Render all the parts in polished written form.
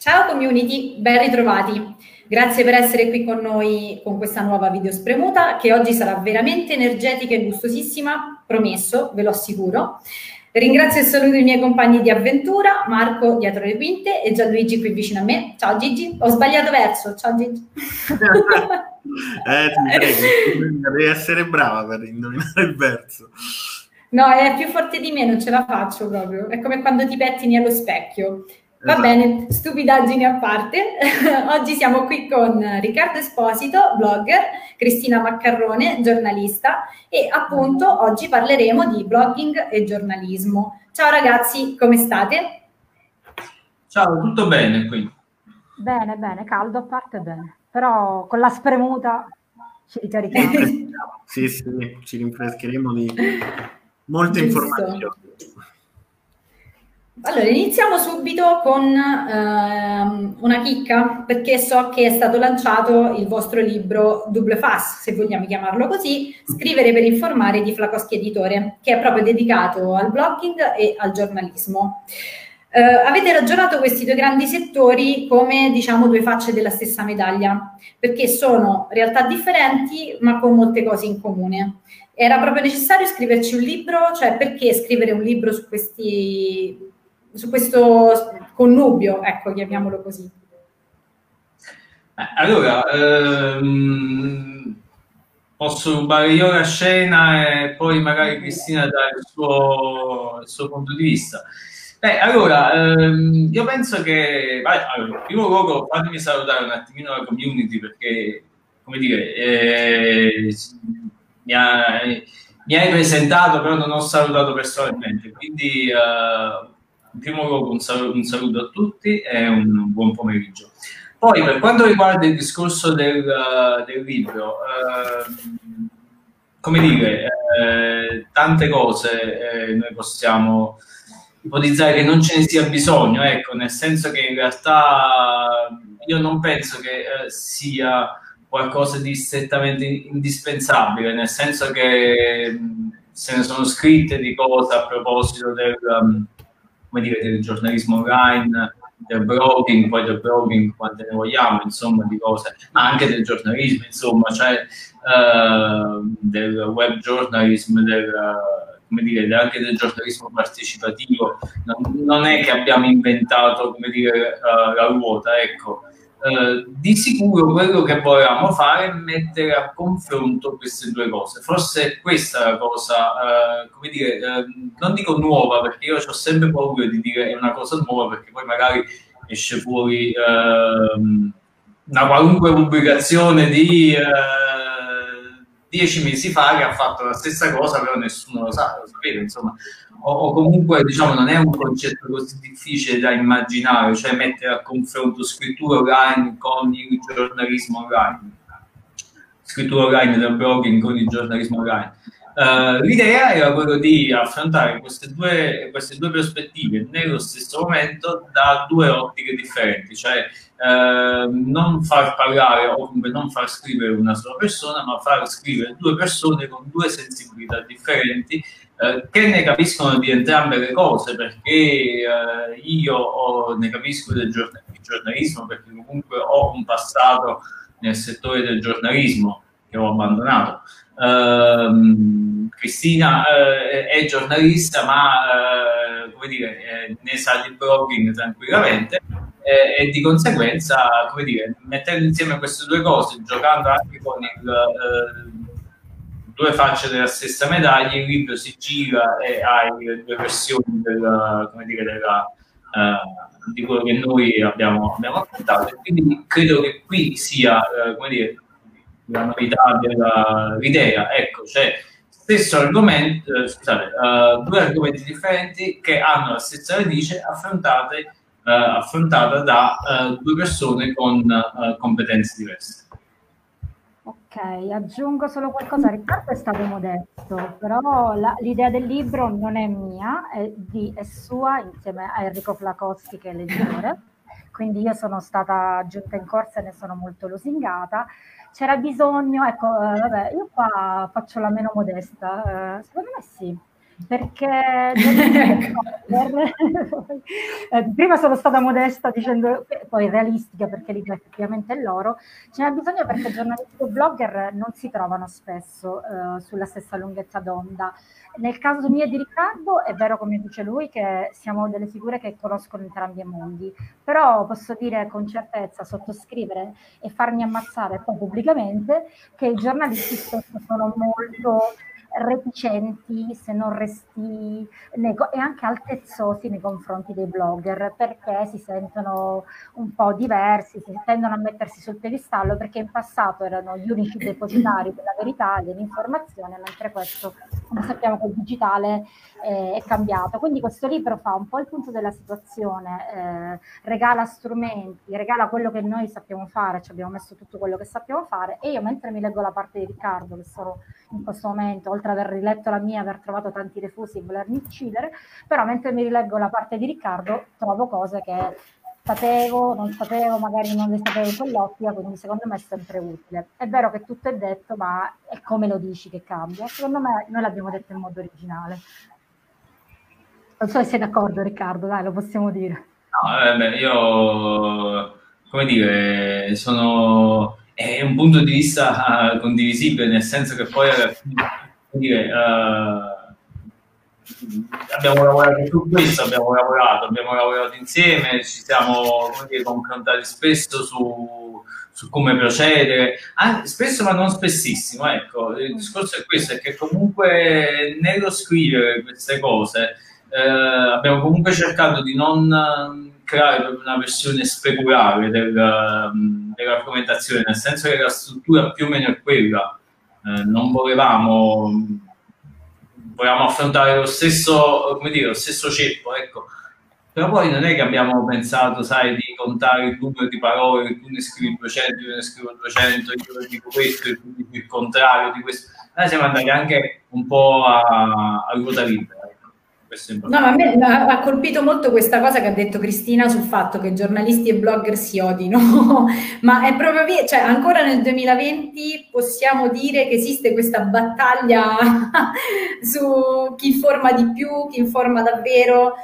Ciao community, ben ritrovati. Grazie per essere qui con noi con questa nuova video spremuta che oggi sarà veramente energetica e gustosissima, promesso, ve lo assicuro. Ringrazio e saluto i miei compagni di avventura, Marco dietro le quinte e Gianluigi qui vicino a me. Ciao Gigi, ho sbagliato verso, ciao Gigi. Devi essere brava per indovinare il verso. No, è più forte di me, non ce la faccio proprio, è come quando ti pettini allo specchio. Va bene, stupidaggini a parte, oggi siamo qui con Riccardo Esposito, blogger, Cristina Maccarrone, giornalista e appunto oggi parleremo di blogging e giornalismo. Ciao ragazzi, come state? Ciao, tutto bene qui? Bene, bene, caldo a parte bene, però con la spremuta ci ricarichiamo. Sì, ci rinfrescheremo di molte informazioni. Allora, iniziamo subito con una chicca, perché so che è stato lanciato il vostro libro Double Fast, se vogliamo chiamarlo così, Scrivere per informare di Flacoschi Editore, che è proprio dedicato al blogging e al giornalismo. Avete ragionato questi due grandi settori come, diciamo, due facce della stessa medaglia, perché sono realtà differenti ma con molte cose in comune. Era proprio necessario scriverci un libro? Cioè, perché scrivere un libro su questi... su questo connubio, ecco, chiamiamolo così. Allora, posso rubare io la scena e poi magari Cristina dà il suo punto di vista. Beh, allora, io penso che... allora, in primo luogo, fatemi salutare un attimino la community perché, come dire, mi hai presentato, però non ho salutato personalmente, quindi... in primo luogo un saluto a tutti e un buon pomeriggio. Poi per quanto riguarda il discorso del libro, come dire, tante cose noi possiamo ipotizzare che non ce ne sia bisogno, ecco, nel senso che in realtà io non penso che sia qualcosa di strettamente indispensabile, nel senso che se ne sono scritte di cose a proposito del giornalismo online, del blogging, poi del blogging quante ne vogliamo, insomma, di cose, ma anche del giornalismo, insomma, cioè del web journalism, anche del giornalismo partecipativo. Non è che abbiamo inventato, la ruota, ecco. Di sicuro quello che volevamo fare è mettere a confronto queste due cose. Forse questa è la cosa, non dico nuova, perché io ho sempre paura di dire è una cosa nuova, perché poi magari esce fuori una qualunque pubblicazione di 10 mesi fa che ha fatto la stessa cosa, però nessuno lo sapeva, insomma. O comunque, diciamo, non è un concetto così difficile da immaginare, cioè mettere a confronto scrittura online con il giornalismo online, scrittura online del blogging con il giornalismo online. L'idea era quella di affrontare queste due prospettive nello stesso momento da due ottiche differenti, cioè non far parlare o comunque non far scrivere una sola persona, ma far scrivere due persone con due sensibilità differenti che ne capiscono di entrambe le cose, perché io ne capisco del giornalismo, perché comunque ho un passato nel settore del giornalismo che ho abbandonato. Cristina è giornalista, ma ne sa di blogging tranquillamente, e di conseguenza, mettendo insieme queste due cose, giocando anche con due facce della stessa medaglia, il libro si gira e hai le due versioni di quello che noi abbiamo affrontato. Quindi credo che qui sia la novità dell'idea, ecco, cioè stesso argomento, due argomenti differenti che hanno la stessa radice affrontata da due persone con competenze diverse. Ok, aggiungo solo qualcosa. Riccardo è stato modesto, però l'idea del libro non è mia, è sua, insieme a Enrico Flacosti, che è l'editore, quindi io sono stata giunta in corsa e ne sono molto lusingata. C'era bisogno, ecco, vabbè, io qua faccio la meno modesta, secondo me sì. perché prima sono stata modesta dicendo poi realistica, perché lì effettivamente è l'oro. Ce n'è bisogno perché giornalisti e blogger non si trovano spesso sulla stessa lunghezza d'onda. Nel caso mio e di Riccardo è vero, come dice lui, che siamo delle figure che conoscono entrambi i mondi, però posso dire con certezza, sottoscrivere e farmi ammazzare poi pubblicamente, che i giornalisti spesso sono molto reticenti, se non restii, e anche altezzosi nei confronti dei blogger, perché si sentono un po' diversi, si tendono a mettersi sul piedistallo, perché in passato erano gli unici depositari della verità, dell'informazione, mentre questo, come sappiamo, che il digitale è cambiato. Quindi questo libro fa un po' il punto della situazione, regala strumenti, regala quello che noi sappiamo fare, ci abbiamo messo tutto quello che sappiamo fare, e io, mentre mi leggo la parte di Riccardo, che sono in questo momento, oltre ad aver riletto la mia, aver trovato tanti refusi e volermi uccidere, però mentre mi rileggo la parte di Riccardo trovo cose che sapevo, non sapevo, magari non le sapevo con l'ottica, quindi secondo me è sempre utile. È vero che tutto è detto, ma è come lo dici che cambia. Secondo me noi l'abbiamo detto in modo originale. Non so se sei d'accordo, Riccardo, dai, lo possiamo dire. No, beh, io, come dire, sono... è un punto di vista condivisibile, nel senso che poi... abbiamo lavorato su questo, abbiamo lavorato insieme, ci siamo, come dire, confrontati spesso su come procedere, spesso ma non spessissimo, ecco. Il discorso è questo, è che comunque nello scrivere queste cose abbiamo comunque cercato di non creare una versione speculare dell'argomentazione, nel senso che la struttura più o meno è quella. Non volevamo affrontare lo stesso, come dire, lo stesso ceppo, ecco. Però poi non è che abbiamo pensato, sai, di contare il numero di parole, che tu ne scrivi 200, io ne scrivo 200, io ne dico questo, e tu dico il contrario di questo. Noi siamo andati anche un po' a ruota libera. No, ma a me ha colpito molto questa cosa che ha detto Cristina sul fatto che giornalisti e blogger si odino, ma è proprio, cioè, ancora nel 2020 possiamo dire che esiste questa battaglia su chi informa di più, chi informa davvero,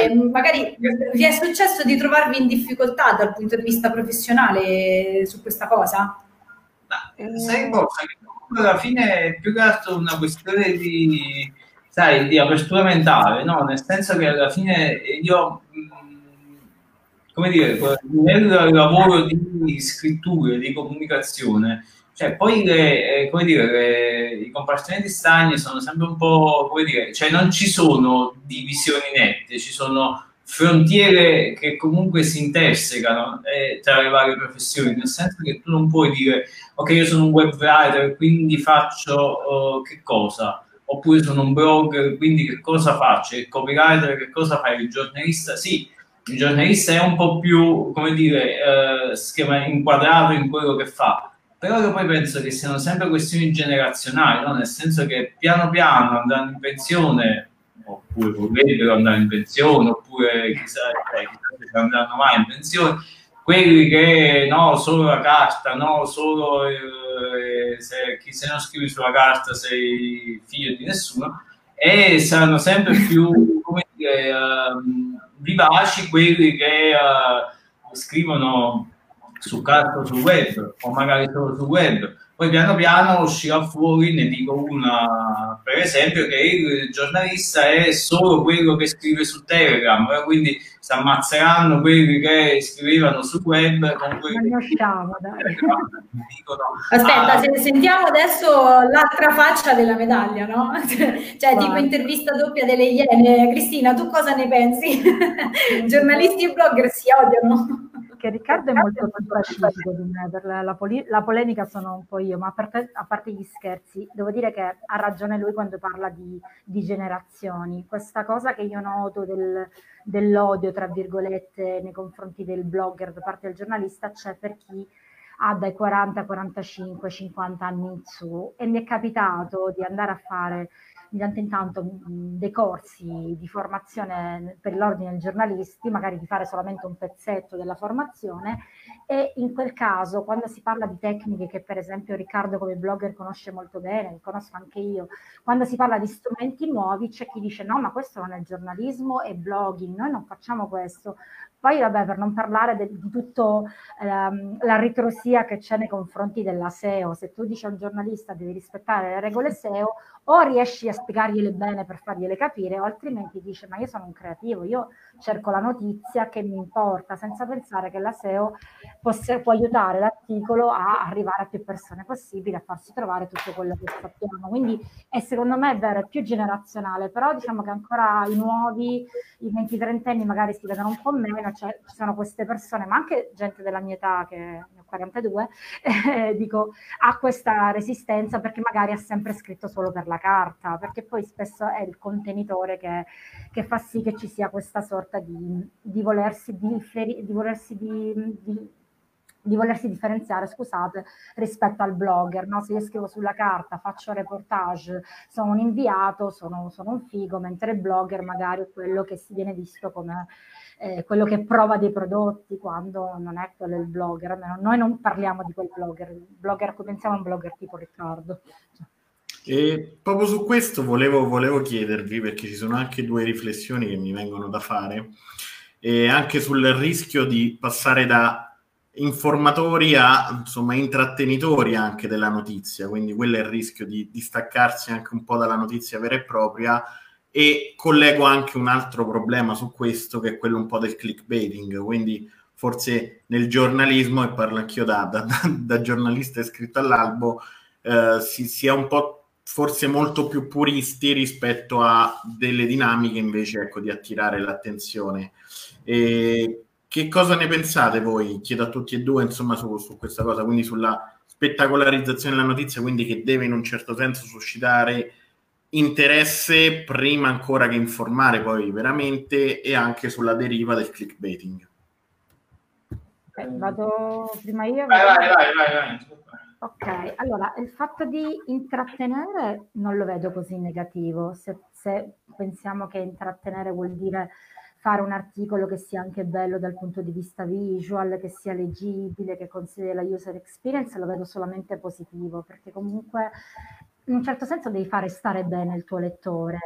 e magari vi è successo di trovarvi in difficoltà dal punto di vista professionale su questa cosa? Sai cosa? Alla fine è più che altro una questione di... sai, di apertura mentale, no? Nel senso che alla fine io, come dire, nel lavoro di scrittura, di comunicazione, cioè poi come dire, i compartimenti stagni sono sempre un po', come dire, cioè non ci sono divisioni nette, ci sono frontiere che comunque si intersecano tra le varie professioni, nel senso che tu non puoi dire, ok, io sono un web writer, quindi faccio che cosa? Oppure sono un blogger, quindi che cosa faccio? Il copywriter, che cosa fai? Il giornalista? Sì, il giornalista è un po' più, come dire, schema inquadrato in quello che fa. Però io poi penso che siano sempre questioni generazionali, no? Nel senso che piano piano andranno in pensione, oppure vorrebbero andare in pensione, oppure chissà se andranno mai in pensione, quelli che no, solo la carta, no, solo... se non scrivi sulla carta sei figlio di nessuno, e saranno sempre più, come dire, vivaci quelli che scrivono su carta o sul web, o magari solo sul web. Poi piano piano uscirà fuori, ne dico una per esempio, che il giornalista è solo quello che scrive su Telegram, quindi si ammazzeranno quelli che scrivevano su web con quelli non che usciamo, dai. Dicono, aspetta, sentiamo adesso l'altra faccia della medaglia, no? Cioè tipo intervista doppia delle Iene. Cristina, tu cosa ne pensi? Giornalisti e blogger si odiano. Che Riccardo è molto contraccettivo di me, per la polemica sono un po' io, ma a parte gli scherzi, devo dire che ha ragione lui quando parla di generazioni. Questa cosa che io noto dell'odio, tra virgolette, nei confronti del blogger da parte del giornalista, c'è per chi ha dai 40, 45, 50 anni in su, e mi è capitato di andare a fare di tanto in tanto dei corsi di formazione per l'ordine dei giornalisti, magari di fare solamente un pezzetto della formazione, e in quel caso, quando si parla di tecniche che per esempio Riccardo come blogger conosce molto bene, conosco anche io, quando si parla di strumenti nuovi c'è chi dice no, ma questo non è giornalismo, è blogging, noi non facciamo questo. Poi vabbè, per non parlare di tutto la ritrosia che c'è nei confronti della SEO. Se tu dici a un giornalista devi rispettare le regole SEO, o riesci a spiegargliele bene per fargliele capire, o altrimenti dice ma io sono un creativo, io cerco la notizia che mi importa, senza pensare che la SEO può aiutare l'articolo a arrivare a più persone possibili, a farsi trovare tutto quello che sappiamo. Quindi è, secondo me, è vero, è più generazionale, però diciamo che ancora i nuovi, i 20-30enni magari si vedono un po' meno. Cioè, ci sono queste persone, ma anche gente della mia età, che ne ho 42, dico, ha questa resistenza perché magari ha sempre scritto solo per la carta, perché poi spesso è il contenitore che fa sì che ci sia questa sorta di volersi differenziare, scusate, rispetto al blogger, no? Se io scrivo sulla carta, faccio reportage, sono un inviato, sono un figo, mentre il blogger magari è quello che si viene visto come quello che prova dei prodotti, quando non è quello il blogger. Almeno noi non parliamo di quel blogger, il blogger a cui pensiamo è un blogger tipo Riccardo. E proprio su questo volevo chiedervi, perché ci sono anche due riflessioni che mi vengono da fare, e anche sul rischio di passare da informatori a, insomma, intrattenitori anche della notizia, quindi quello è il rischio di distaccarsi anche un po' dalla notizia vera e propria. E collego anche un altro problema su questo, che è quello un po' del clickbaiting, quindi forse nel giornalismo, e parlo anch'io da giornalista iscritto all'albo, si è un po' forse molto più puristi rispetto a delle dinamiche invece, ecco, di attirare l'attenzione. E che cosa ne pensate voi? Chiedo a tutti e due, insomma, su questa cosa, quindi sulla spettacolarizzazione della notizia, quindi che deve in un certo senso suscitare interesse prima ancora che informare poi veramente, e anche sulla deriva del clickbaiting. Vado prima io? Vai. Ok, allora, il fatto di intrattenere non lo vedo così negativo, se pensiamo che intrattenere vuol dire fare un articolo che sia anche bello dal punto di vista visual, che sia leggibile, che consideri la user experience, lo vedo solamente positivo, perché comunque in un certo senso devi fare stare bene il tuo lettore,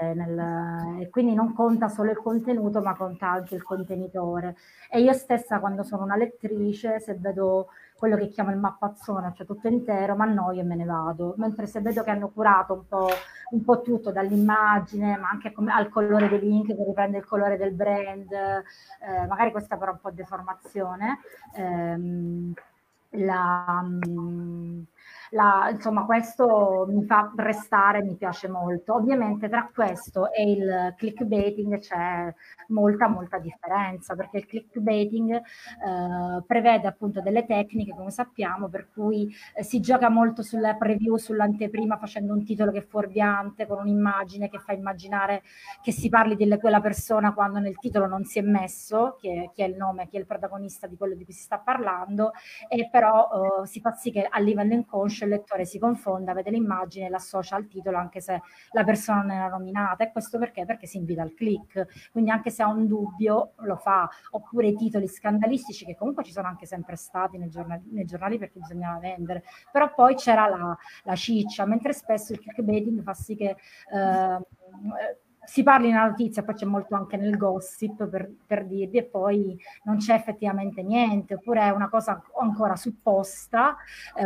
e quindi non conta solo il contenuto, ma conta anche il contenitore. E io stessa, quando sono una lettrice, se vedo quello che chiamo il mappazzone, cioè tutto intero, ma annoio e me ne vado. Mentre se vedo che hanno curato un po' tutto, dall'immagine, ma anche al colore dei link, che riprende il colore del brand, magari questa però è un po' deformazione, insomma, questo mi fa restare, mi piace molto. Ovviamente tra questo e il clickbaiting c'è molta differenza, perché il clickbaiting prevede appunto delle tecniche, come sappiamo, per cui si gioca molto sulla preview, sull'anteprima, facendo un titolo che è fuorviante, con un'immagine che fa immaginare che si parli di quella persona quando nel titolo non si è messo chi è il nome, chi è il protagonista di quello di cui si sta parlando, e però si fa sì che a livello inconscio il lettore si confonda, vede l'immagine e l'associa al titolo, anche se la persona non era nominata. E questo perché si invita al click, quindi anche se ha un dubbio lo fa. Oppure i titoli scandalistici, che comunque ci sono anche sempre stati nei giornali, perché bisognava vendere, però poi c'era la ciccia, mentre spesso il clickbaiting fa sì che si parli nella notizia, poi c'è molto anche nel gossip, per dirvi, e poi non c'è effettivamente niente, oppure è una cosa ancora supposta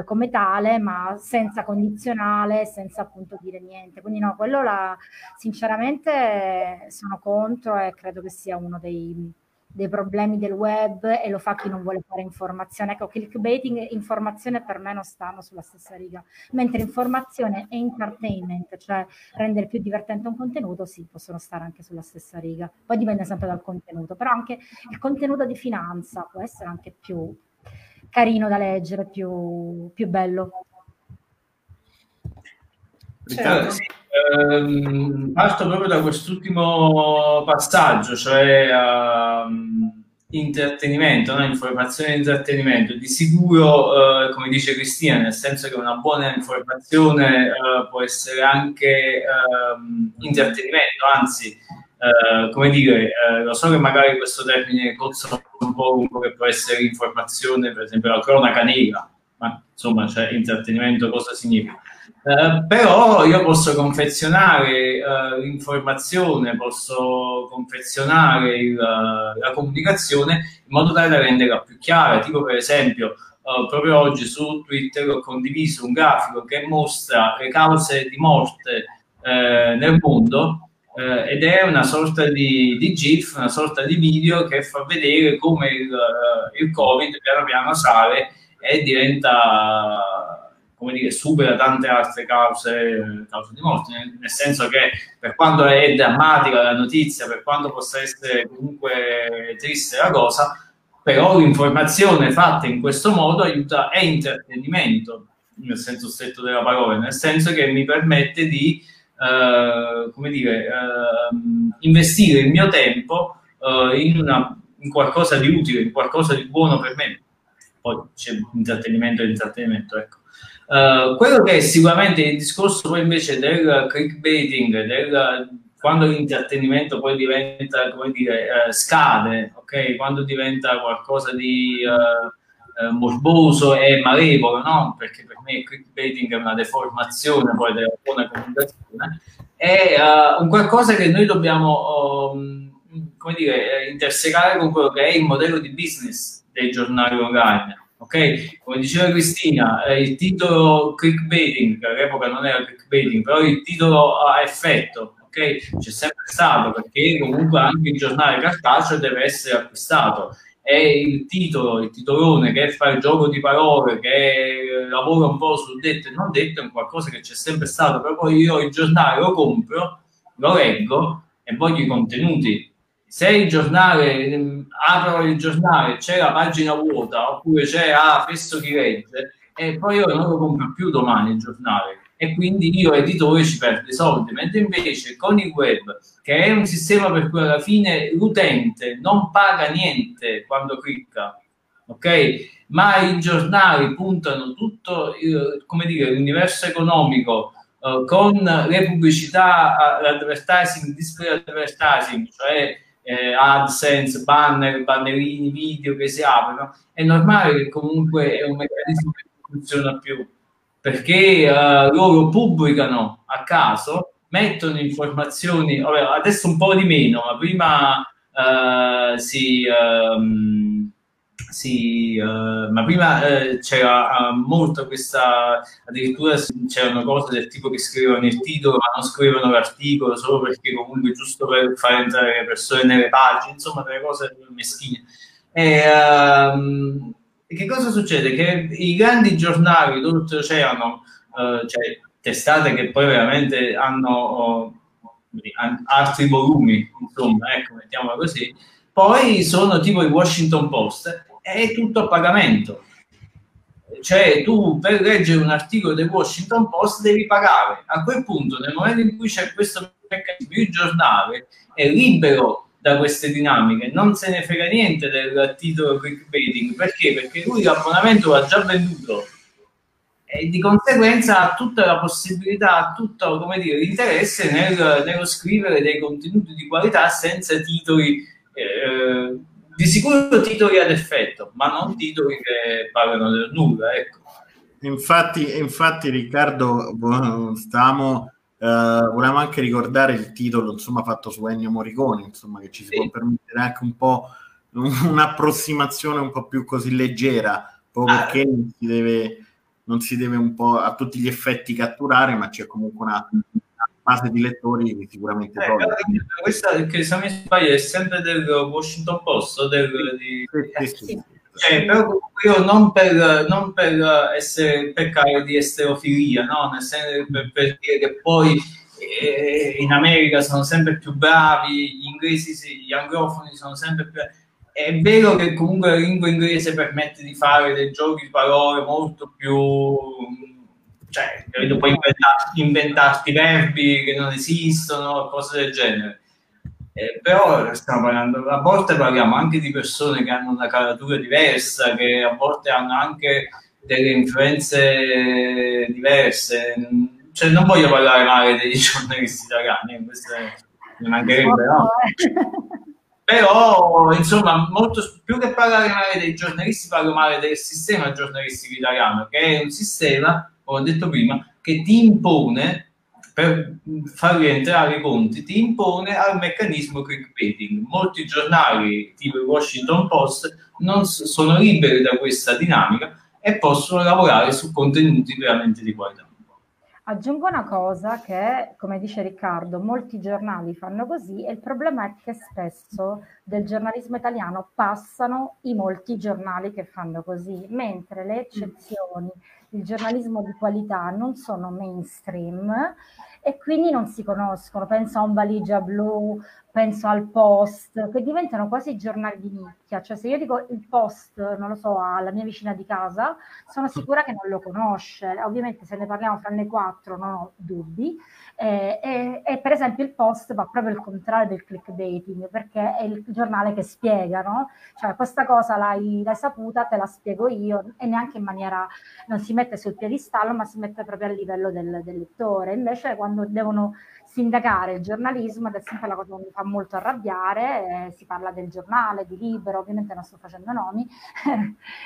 come tale, ma senza condizionale, senza appunto dire niente. Quindi no, quello sinceramente sono contro, e credo che sia uno dei problemi del web, e lo fa chi non vuole fare informazione. Ecco, clickbaiting e informazione per me non stanno sulla stessa riga, mentre informazione e entertainment, cioè rendere più divertente un contenuto, sì, possono stare anche sulla stessa riga. Poi dipende sempre dal contenuto, però anche il contenuto di finanza può essere anche più carino da leggere, più bello. Certo. Parto proprio da quest'ultimo passaggio, cioè intrattenimento, no? Informazione e intrattenimento. Di sicuro, come dice Cristina, nel senso che una buona informazione può essere anche intrattenimento, anzi, come dire, lo so che magari questo termine cozza un po' lungo, che può essere informazione, per esempio la cronaca nera, ma insomma, cioè, intrattenimento cosa significa? Però io posso confezionare l'informazione, posso confezionare la comunicazione in modo tale da renderla più chiara. Tipo per esempio, proprio oggi su Twitter ho condiviso un grafico che mostra le cause di morte nel mondo, ed è una sorta di GIF, una sorta di video che fa vedere come il Covid piano piano sale e diventa, come dire, supera tante altre cause di morte, nel senso che per quanto è drammatica la notizia, per quanto possa essere comunque triste la cosa, però l'informazione fatta in questo modo aiuta, è intrattenimento, nel senso stretto della parola, nel senso che mi permette di, come dire, investire il mio tempo in qualcosa di utile, in qualcosa di buono per me. Poi c'è intrattenimento e intrattenimento, ecco. Quello che è sicuramente il discorso poi invece del clickbaiting, quando l'intrattenimento poi diventa, come dire, scade, ok? Quando diventa qualcosa di morboso e malevolo, no? Perché per me il clickbaiting è una deformazione poi della buona comunicazione, è un qualcosa che noi dobbiamo, come dire, intersecare con quello che è il modello di business dei giornali online. Ok, come diceva Cristina, il titolo clickbaiting, che all'epoca non era clickbaiting, però il titolo ha effetto, ok? C'è sempre stato, perché comunque anche il giornale cartaceo deve essere acquistato. E il titolo, il titolone che fa il gioco di parole, che lavora un po' sul detto e non detto, è un qualcosa che c'è sempre stato. Però poi io il giornale lo compro, lo leggo e voglio i contenuti. Se il giornale, apro il giornale, c'è la pagina vuota, oppure c'è fesso chi legge, e poi io non lo compro più domani il giornale, e quindi io editore ci perdo i soldi. Mentre invece con il web, che è un sistema per cui alla fine l'utente non paga niente quando clicca, ok? Ma i giornali puntano tutto, come dire, l'universo economico, con le pubblicità, l'advertising, display advertising, cioè AdSense, banner, bannerini, video che si aprono. È normale che comunque è un meccanismo che non funziona più, perché loro pubblicano a caso, mettono informazioni, allora, adesso un po' di meno, ma prima c'era molto questa, addirittura c'erano cose del tipo che scrivevano il titolo ma non scrivevano l'articolo, solo perché comunque giusto per far entrare le persone nelle pagine, insomma delle cose meschine. Che cosa succede? Che i grandi giornali d'oltreoceano, cioè testate che poi veramente hanno altri volumi, insomma, ecco, mettiamola così, poi sono tipo il Washington Post, è tutto a pagamento, cioè tu per leggere un articolo del Washington Post devi pagare. A quel punto, nel momento in cui c'è questo meccanismo, il giornale è libero da queste dinamiche, non se ne frega niente del titolo clickbaiting. Perché? Perché lui l'abbonamento l'ha già venduto e di conseguenza ha tutta la possibilità, ha tutto, come dire, l'interesse nello scrivere dei contenuti di qualità senza titoli, di sicuro titoli ad effetto, ma non titoli che parlano del nulla, ecco. Infatti Riccardo, volevamo anche ricordare il titolo, insomma, fatto su Ennio Morricone, insomma, che ci si può permettere anche un po' un'approssimazione un po' più così leggera, proprio perché non si deve un po' a tutti gli effetti catturare, ma c'è comunque una base di lettori che sicuramente questa, che se mi sbaglio è sempre del Washington Post, sì. Però io non per essere, peccare di esterofilia, no? Nel senso, per dire che poi in America sono sempre più bravi gli inglesi, sì, gli anglofoni sono sempre più. È vero che comunque la lingua inglese permette di fare dei giochi di parole molto più, cioè, capito? Puoi inventarti verbi che non esistono, cose del genere. Però stiamo parlando, a volte parliamo anche di persone che hanno una caratura diversa, che a volte hanno anche delle influenze diverse, cioè non voglio parlare male dei giornalisti italiani, questo mi mancherebbe, no? Però insomma, molto più che parlare male dei giornalisti, parlo male del sistema giornalistico italiano, che è un sistema, come ho detto prima, che ti impone, per far rientrare i conti, ti impone al meccanismo clickbaiting. Molti giornali tipo il Washington Post non sono liberi da questa dinamica e possono lavorare su contenuti veramente di qualità. Aggiungo una cosa che, come dice Riccardo, molti giornali fanno così e il problema è che spesso del giornalismo italiano passano i molti giornali che fanno così, mentre le eccezioni, il giornalismo di qualità, non sono mainstream e quindi non si conoscono. Penso a un Valigia Blu, penso al Post, che diventano quasi giornali di nicchia. Cioè, se io dico il Post, non lo so, alla mia vicina di casa, sono sicura che non lo conosce. Ovviamente se ne parliamo fra le quattro non ho dubbi. E per esempio il Post va proprio il contrario del clickbaiting, perché è il giornale che spiega, no? Cioè, questa cosa l'hai saputa, te la spiego io, e neanche in maniera, non si mette sul piedistallo, ma si mette proprio a livello del lettore. Invece quando devono sindacare il giornalismo, ed è sempre la cosa che mi fa molto arrabbiare, si parla del giornale, di Libero, ovviamente non sto facendo nomi,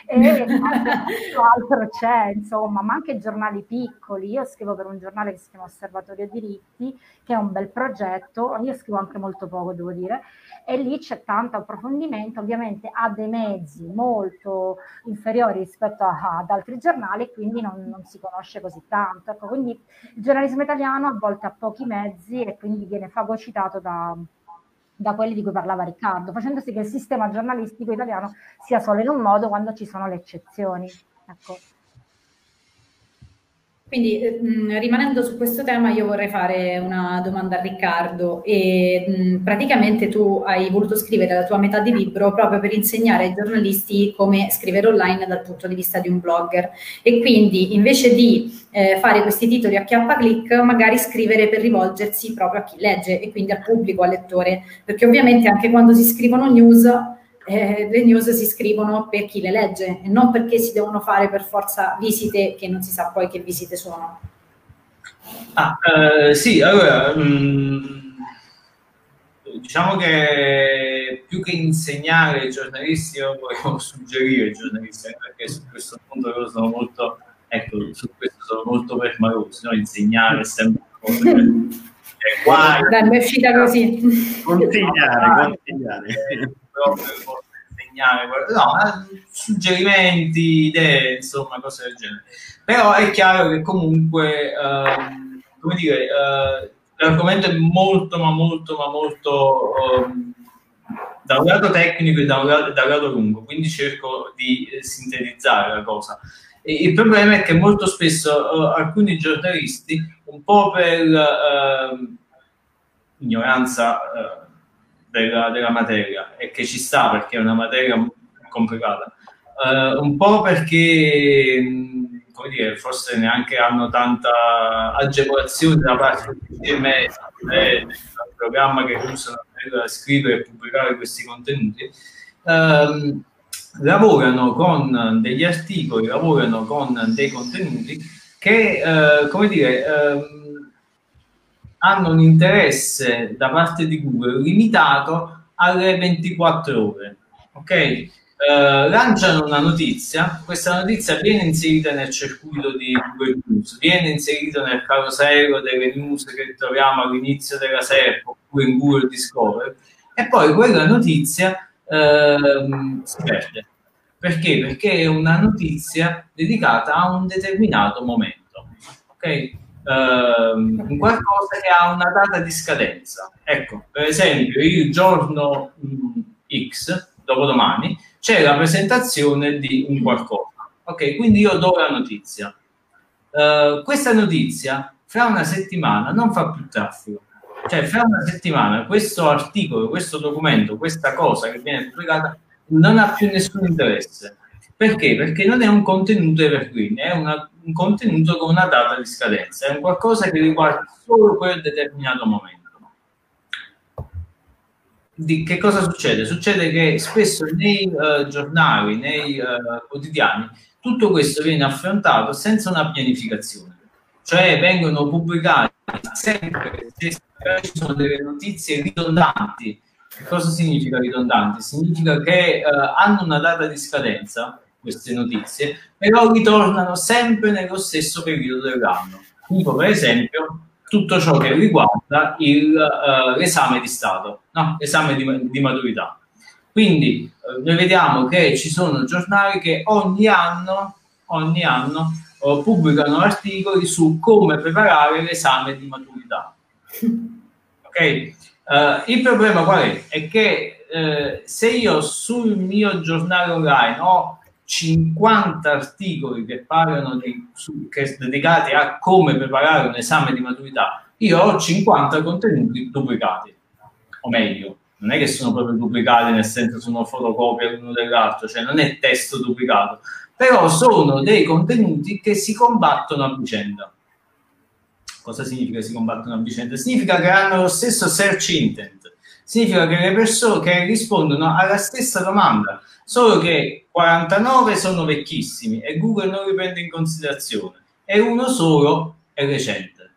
e altro c'è, insomma, ma anche giornali piccoli. Io scrivo per un giornale che si chiama Osservatorio Diritti, che è un bel progetto, io scrivo anche molto poco, devo dire, e lì c'è tanto approfondimento, ovviamente ha dei mezzi molto inferiori rispetto ad altri giornali, quindi non si conosce così tanto. Ecco, quindi il giornalismo italiano a volte ha pochi mezzi e quindi viene fagocitato da quelli di cui parlava Riccardo, facendo sì che il sistema giornalistico italiano sia solo in un modo quando ci sono le eccezioni. Ecco. Quindi rimanendo su questo tema, io vorrei fare una domanda a Riccardo. Praticamente tu hai voluto scrivere la tua metà di libro proprio per insegnare ai giornalisti come scrivere online dal punto di vista di un blogger, e quindi invece di fare questi titoli a chiappaclic, magari scrivere per rivolgersi proprio a chi legge, e quindi al pubblico, al lettore, perché ovviamente anche quando si scrivono news, le news si scrivono per chi le legge e non perché si devono fare per forza visite che non si sa poi che visite sono. Sì, allora diciamo che più che insegnare ai giornalisti, io volevo suggerire ai giornalisti, perché su questo punto loro sono molto, ecco, su questo sono molto permalosi, no? Insegnare è sempre una cosa che è uscita così, consigliare proprio insegnare, no, suggerimenti, idee, insomma, cose del genere. Però è chiaro che comunque, come dire, l'argomento è molto, molto da un lato tecnico e da un lato lungo, quindi cerco di sintetizzare la cosa. E il problema è che molto spesso alcuni giornalisti, un po' per ignoranza della materia, e che ci sta perché è una materia complicata, un po' perché, come dire, forse neanche hanno tanta agevolazione da parte dei media, del programma che usano per scrivere e pubblicare questi contenuti, lavorano con degli articoli, lavorano con dei contenuti che, come dire, hanno un interesse da parte di Google limitato alle 24 ore, ok? Lanciano una notizia, questa notizia viene inserita nel circuito di Google News, viene inserita nel carosello delle news che troviamo all'inizio della SERP oppure in Google Discover, e poi quella notizia si perde. Perché? Perché è una notizia dedicata a un determinato momento, ok? Qualcosa che ha una data di scadenza. Ecco, per esempio, il giorno X, dopodomani, c'è la presentazione di un qualcosa. Ok, quindi io do la notizia. Questa notizia, fra una settimana, non fa più traffico. Cioè, fra una settimana, questo articolo, questo documento, questa cosa che viene pubblicata, non ha più nessun interesse. Perché? Perché non è un contenuto evergreen, è un contenuto con una data di scadenza, è un qualcosa che riguarda solo quel determinato momento. Che cosa succede? Succede che spesso nei giornali, nei quotidiani, tutto questo viene affrontato senza una pianificazione, cioè vengono pubblicati sempre, ci sono delle notizie ridondanti. Che cosa significa ridondanti? Significa che hanno una data di scadenza queste notizie, però ritornano sempre nello stesso periodo dell'anno. Tipo, per esempio, tutto ciò che riguarda l'esame di Stato, no? L'esame di maturità. Quindi noi vediamo che ci sono giornali che ogni anno pubblicano articoli su come preparare l'esame di maturità. Ok? Il problema qual è? È che se io sul mio giornale online ho 50 articoli che parlano che dedicati a come preparare un esame di maturità, io ho 50 contenuti duplicati, o meglio, non è che sono proprio duplicati nel senso sono fotocopia l'uno dell'altro, cioè non è testo duplicato, però sono dei contenuti che si combattono a vicenda. Cosa significa si combattono a vicenda? Significa che hanno lo stesso search intent. Significa che le persone che rispondono alla stessa domanda, solo che 49 sono vecchissimi e Google non li prende in considerazione, e uno solo è recente.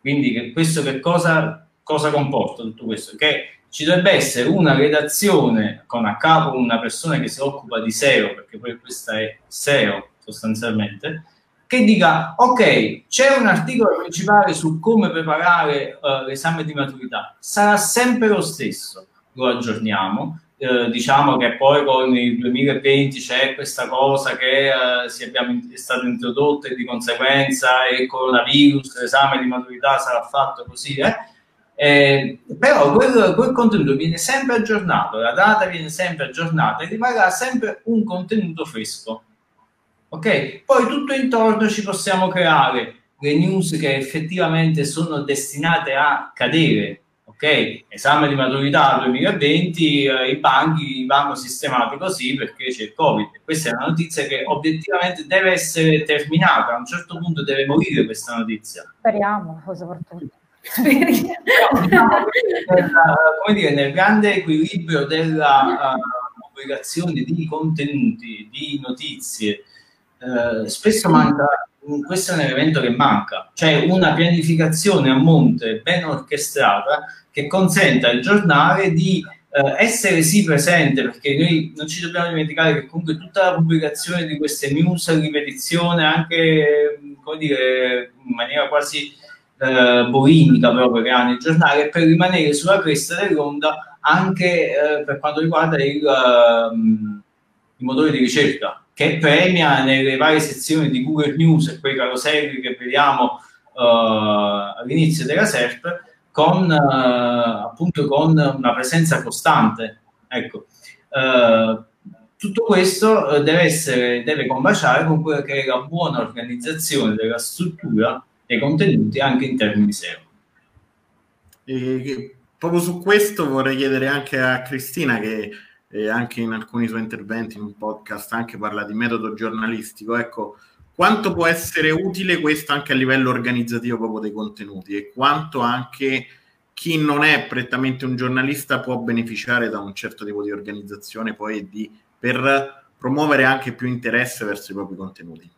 Quindi che cosa comporta tutto questo? Che ci dovrebbe essere una redazione con a capo una persona che si occupa di SEO, perché poi questa è SEO sostanzialmente, che dica, ok, c'è un articolo principale su come preparare l'esame di maturità, sarà sempre lo stesso, lo aggiorniamo, diciamo che poi con il 2020 c'è questa cosa che è stata introdotta e di conseguenza il coronavirus, l'esame di maturità sarà fatto così, però quel contenuto viene sempre aggiornato, la data viene sempre aggiornata e rimarrà sempre un contenuto fresco. Okay. Poi tutto intorno ci possiamo creare le news che effettivamente sono destinate a cadere, ok? Esame di maturità 2020, i banchi vanno sistemati così perché c'è il Covid. Questa è una notizia che obiettivamente deve essere terminata, a un certo punto deve morire questa notizia. Speriamo, soprattutto. Come dire, nel grande equilibrio della pubblicazione di contenuti, di notizie, spesso manca, questo è un elemento che manca, cioè una pianificazione a monte ben orchestrata che consenta al giornale di essere sì presente, perché noi non ci dobbiamo dimenticare che comunque tutta la pubblicazione di queste news a ripetizione, anche come dire, in maniera quasi bolinica proprio che hanno il giornale, per rimanere sulla cresta dell'onda anche per quanto riguarda il motore di ricerca, che premia nelle varie sezioni di Google News e quei caroselli che vediamo all'inizio della SERP appunto con una presenza costante. Ecco, tutto questo deve combaciare con quella che è la buona organizzazione della struttura dei contenuti anche in termini SEO. Proprio su questo vorrei chiedere anche a Cristina, che e anche in alcuni suoi interventi in un podcast anche parla di metodo giornalistico. Ecco, quanto può essere utile questo anche a livello organizzativo proprio dei contenuti, e quanto anche chi non è prettamente un giornalista può beneficiare da un certo tipo di organizzazione poi per promuovere anche più interesse verso i propri contenuti.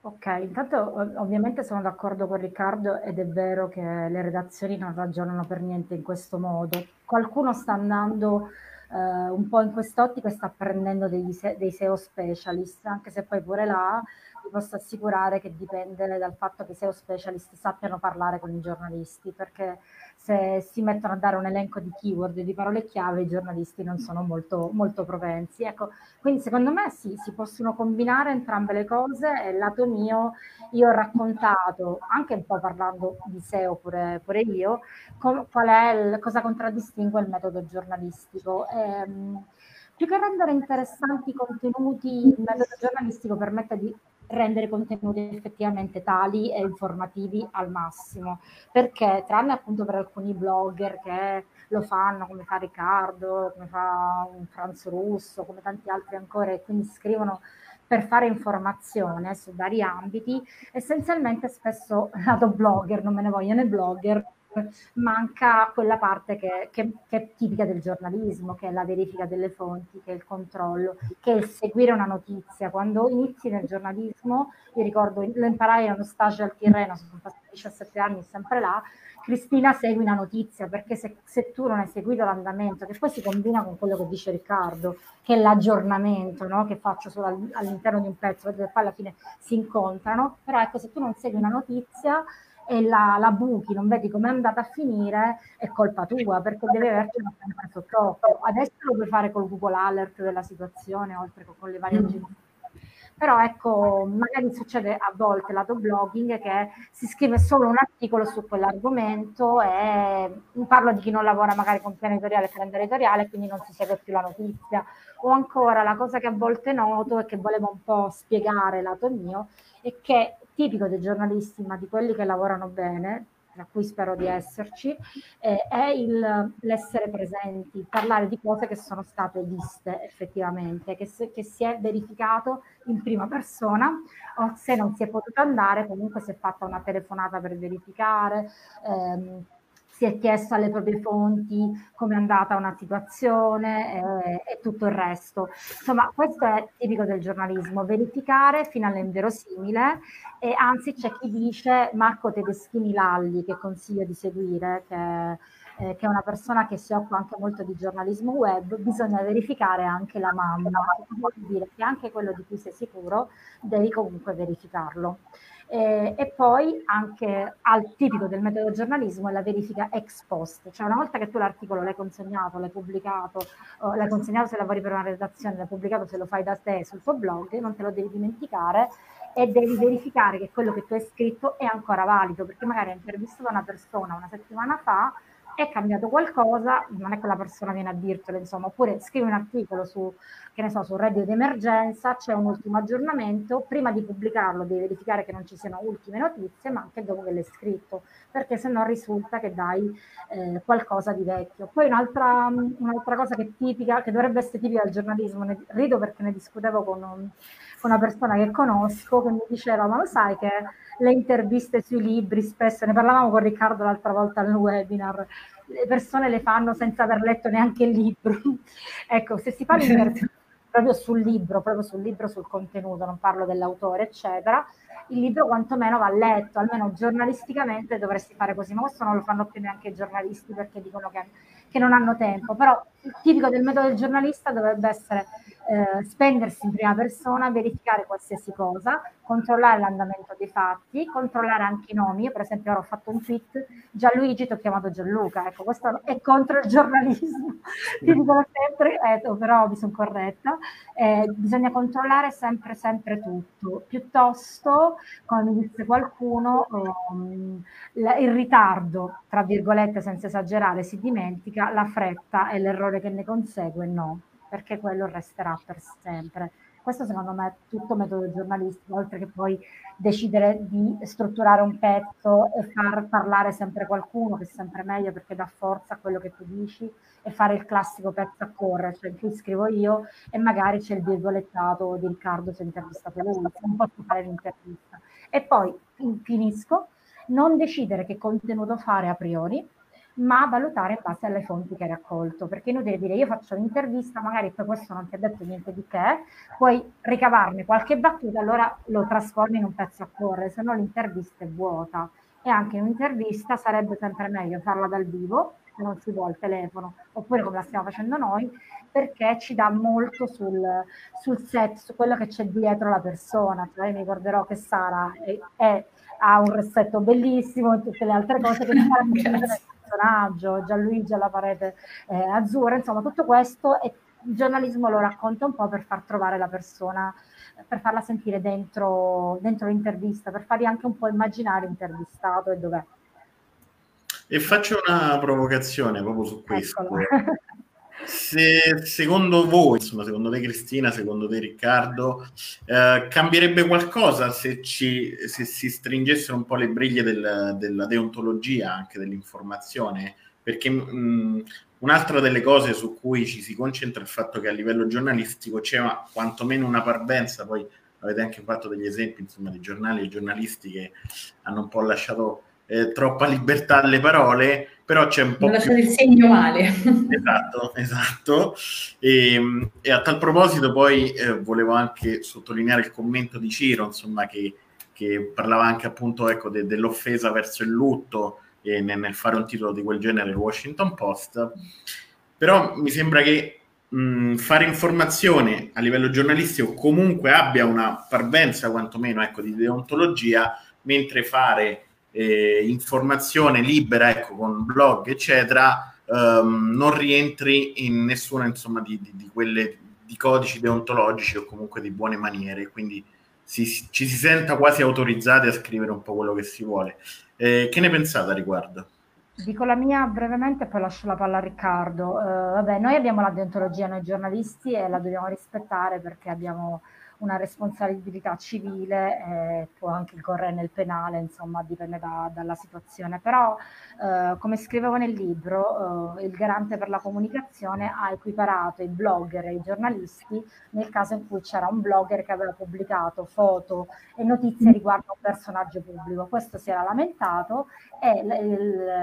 Ok, intanto ovviamente sono d'accordo con Riccardo, ed è vero che le redazioni non ragionano per niente in questo modo. Qualcuno sta andando un po' in quest'ottica e sta prendendo dei SEO specialist, anche se poi pure là vi posso assicurare che dipende dal fatto che i SEO specialist sappiano parlare con i giornalisti, perché se si mettono a dare un elenco di keyword e di parole chiave i giornalisti non sono molto, molto propensi. Ecco, quindi secondo me sì, si possono combinare entrambe le cose, e lato mio io ho raccontato, anche un po' parlando di SEO pure io, cosa contraddistingue il metodo giornalistico. Più che rendere interessanti i contenuti, il metodo giornalistico permette di rendere contenuti effettivamente tali e informativi al massimo, perché tranne appunto per alcuni blogger che lo fanno, come fa Riccardo, come fa un Franz Russo, come tanti altri ancora, e quindi scrivono per fare informazione su vari ambiti, essenzialmente spesso lato blogger, non me ne vogliono i blogger, manca quella parte che è tipica del giornalismo, che è la verifica delle fonti, che è il controllo, che è il seguire una notizia. Quando inizi nel giornalismo, io ricordo, lo imparai a uno stage al Tirreno, sono passati 17 anni sempre là, Cristina, segui una notizia, perché se tu non hai seguito l'andamento, che poi si combina con quello che dice Riccardo, che è l'aggiornamento, no? Che faccio solo all'interno di un pezzo, perché poi alla fine si incontrano, però ecco, se tu non segui una notizia e la buchi, non vedi com'è andata a finire, è colpa tua, perché devi averti una sempre sott'occhio. Adesso lo puoi fare col Google Alert della situazione, oltre che con le varie agenzie. Però ecco, magari succede a volte lato blogging che si scrive solo un articolo su quell'argomento e parlo di chi non lavora magari con piano editoriale e calendar editoriale, quindi non si segue più la notizia. O ancora la cosa che a volte noto e che volevo un po' spiegare lato mio è che tipico dei giornalisti, ma di quelli che lavorano bene, tra cui spero di esserci, è l'essere presenti, parlare di cose che sono state viste effettivamente, che si è verificato in prima persona, o se non si è potuto andare, comunque si è fatta una telefonata per verificare, si è chiesto alle proprie fonti come è andata una situazione e tutto il resto. Insomma, questo è tipico del giornalismo, verificare fino all'inverosimile, e anzi c'è chi dice, Marco Tedeschini Lalli, che consiglio di seguire, che è una persona che si occupa anche molto di giornalismo web, bisogna verificare anche la mamma, che vuol dire che anche quello di cui sei sicuro devi comunque verificarlo. E poi anche al tipico del metodo giornalismo è la verifica ex post, cioè una volta che tu l'articolo l'hai consegnato, l'hai pubblicato, l'hai consegnato se lavori per una redazione, l'hai pubblicato se lo fai da te sul tuo blog, non te lo devi dimenticare e devi verificare che quello che tu hai scritto è ancora valido, perché magari hai intervistato una persona una settimana fa, è cambiato qualcosa, non è che la persona viene a dirtelo, insomma, oppure scrivi un articolo su, che ne so, sul reddito d'emergenza, c'è un ultimo aggiornamento, prima di pubblicarlo devi verificare che non ci siano ultime notizie, ma anche dopo che l'hai scritto, perché se no risulta che dai qualcosa di vecchio. Poi un'altra cosa che è tipica, che dovrebbe essere tipica del giornalismo, rido perché ne discutevo con una persona che conosco, che mi diceva, ma lo sai che le interviste sui libri spesso, ne parlavamo con Riccardo l'altra volta nel webinar, le persone le fanno senza aver letto neanche il libro. Ecco, se si fa l'intervista proprio sul libro, sul contenuto, non parlo dell'autore, eccetera, il libro quantomeno va letto, almeno giornalisticamente dovresti fare così, ma questo non lo fanno più neanche i giornalisti perché dicono che non hanno tempo. Però il tipico del metodo del giornalista dovrebbe essere spendersi in prima persona, verificare qualsiasi cosa, controllare l'andamento dei fatti, controllare anche i nomi. Io per esempio ora ho fatto un tweet, Gianluigi ti ho chiamato Gianluca, ecco, questo è contro il giornalismo, ti dicono sempre, però mi sono corretta, bisogna controllare sempre tutto, piuttosto, come mi disse qualcuno, il ritardo, tra virgolette senza esagerare, si dimentica, la fretta e l'errore che ne consegue no, perché quello resterà per sempre. Questo secondo me è tutto metodo giornalistico, oltre che poi decidere di strutturare un pezzo e far parlare sempre qualcuno, che è sempre meglio perché dà forza a quello che tu dici, e fare il classico pezzo a correre, cioè qui scrivo io e magari c'è il virgolettato di Riccardo se intervistato lui, non posso fare l'intervista. E poi finisco, non decidere che contenuto fare a priori, ma valutare in base alle fonti che hai raccolto, perché è inutile dire io faccio un'intervista, magari poi questo non ti ha detto niente di te, puoi ricavarne qualche battuta, allora lo trasformi in un pezzo a correre, se no l'intervista è vuota. E anche un'intervista sarebbe sempre meglio farla dal vivo, se non si può al telefono, oppure come la stiamo facendo noi, perché ci dà molto sul set, su quello che c'è dietro la persona. Cioè, mi ricorderò che Sara ha un rossetto bellissimo e tutte le altre cose che personaggio, Gianluigi alla parete azzurra, insomma tutto questo, e il giornalismo lo racconta un po' per far trovare la persona, per farla sentire dentro l'intervista, per fargli anche un po' immaginare intervistato e dov'è. E faccio una provocazione proprio su questo. Se secondo voi, insomma, secondo te Cristina, secondo te Riccardo, cambierebbe qualcosa se si stringessero un po' le briglie della deontologia anche dell'informazione? Perché un'altra delle cose su cui ci si concentra è il fatto che a livello giornalistico c'è quantomeno una parvenza, poi avete anche fatto degli esempi, insomma, di giornali e giornalisti che hanno un po' lasciato troppa libertà alle parole, però c'è un po' lasciare più... il segno male. Esatto. E a tal proposito poi volevo anche sottolineare il commento di Ciro, insomma, che parlava anche appunto, ecco, dell'offesa verso il lutto, e nel fare un titolo di quel genere il Washington Post. Però mi sembra che fare informazione a livello giornalistico comunque abbia una parvenza, quantomeno, ecco, di deontologia, mentre fare informazione libera, ecco, con blog eccetera, non rientri in nessuna, insomma, di quelle, di codici deontologici o comunque di buone maniere, quindi ci si senta quasi autorizzati a scrivere un po' quello che si vuole. Che ne pensate a riguardo? Dico la mia brevemente e poi lascio la palla a Riccardo. Vabbè, noi abbiamo la deontologia, noi giornalisti, e la dobbiamo rispettare perché abbiamo una responsabilità civile, può anche incorrere nel penale, insomma, dipende dalla situazione. Però, come scrivevo nel libro, il garante per la comunicazione ha equiparato i blogger e i giornalisti nel caso in cui c'era un blogger che aveva pubblicato foto e notizie riguardo a un personaggio pubblico. Questo si era lamentato e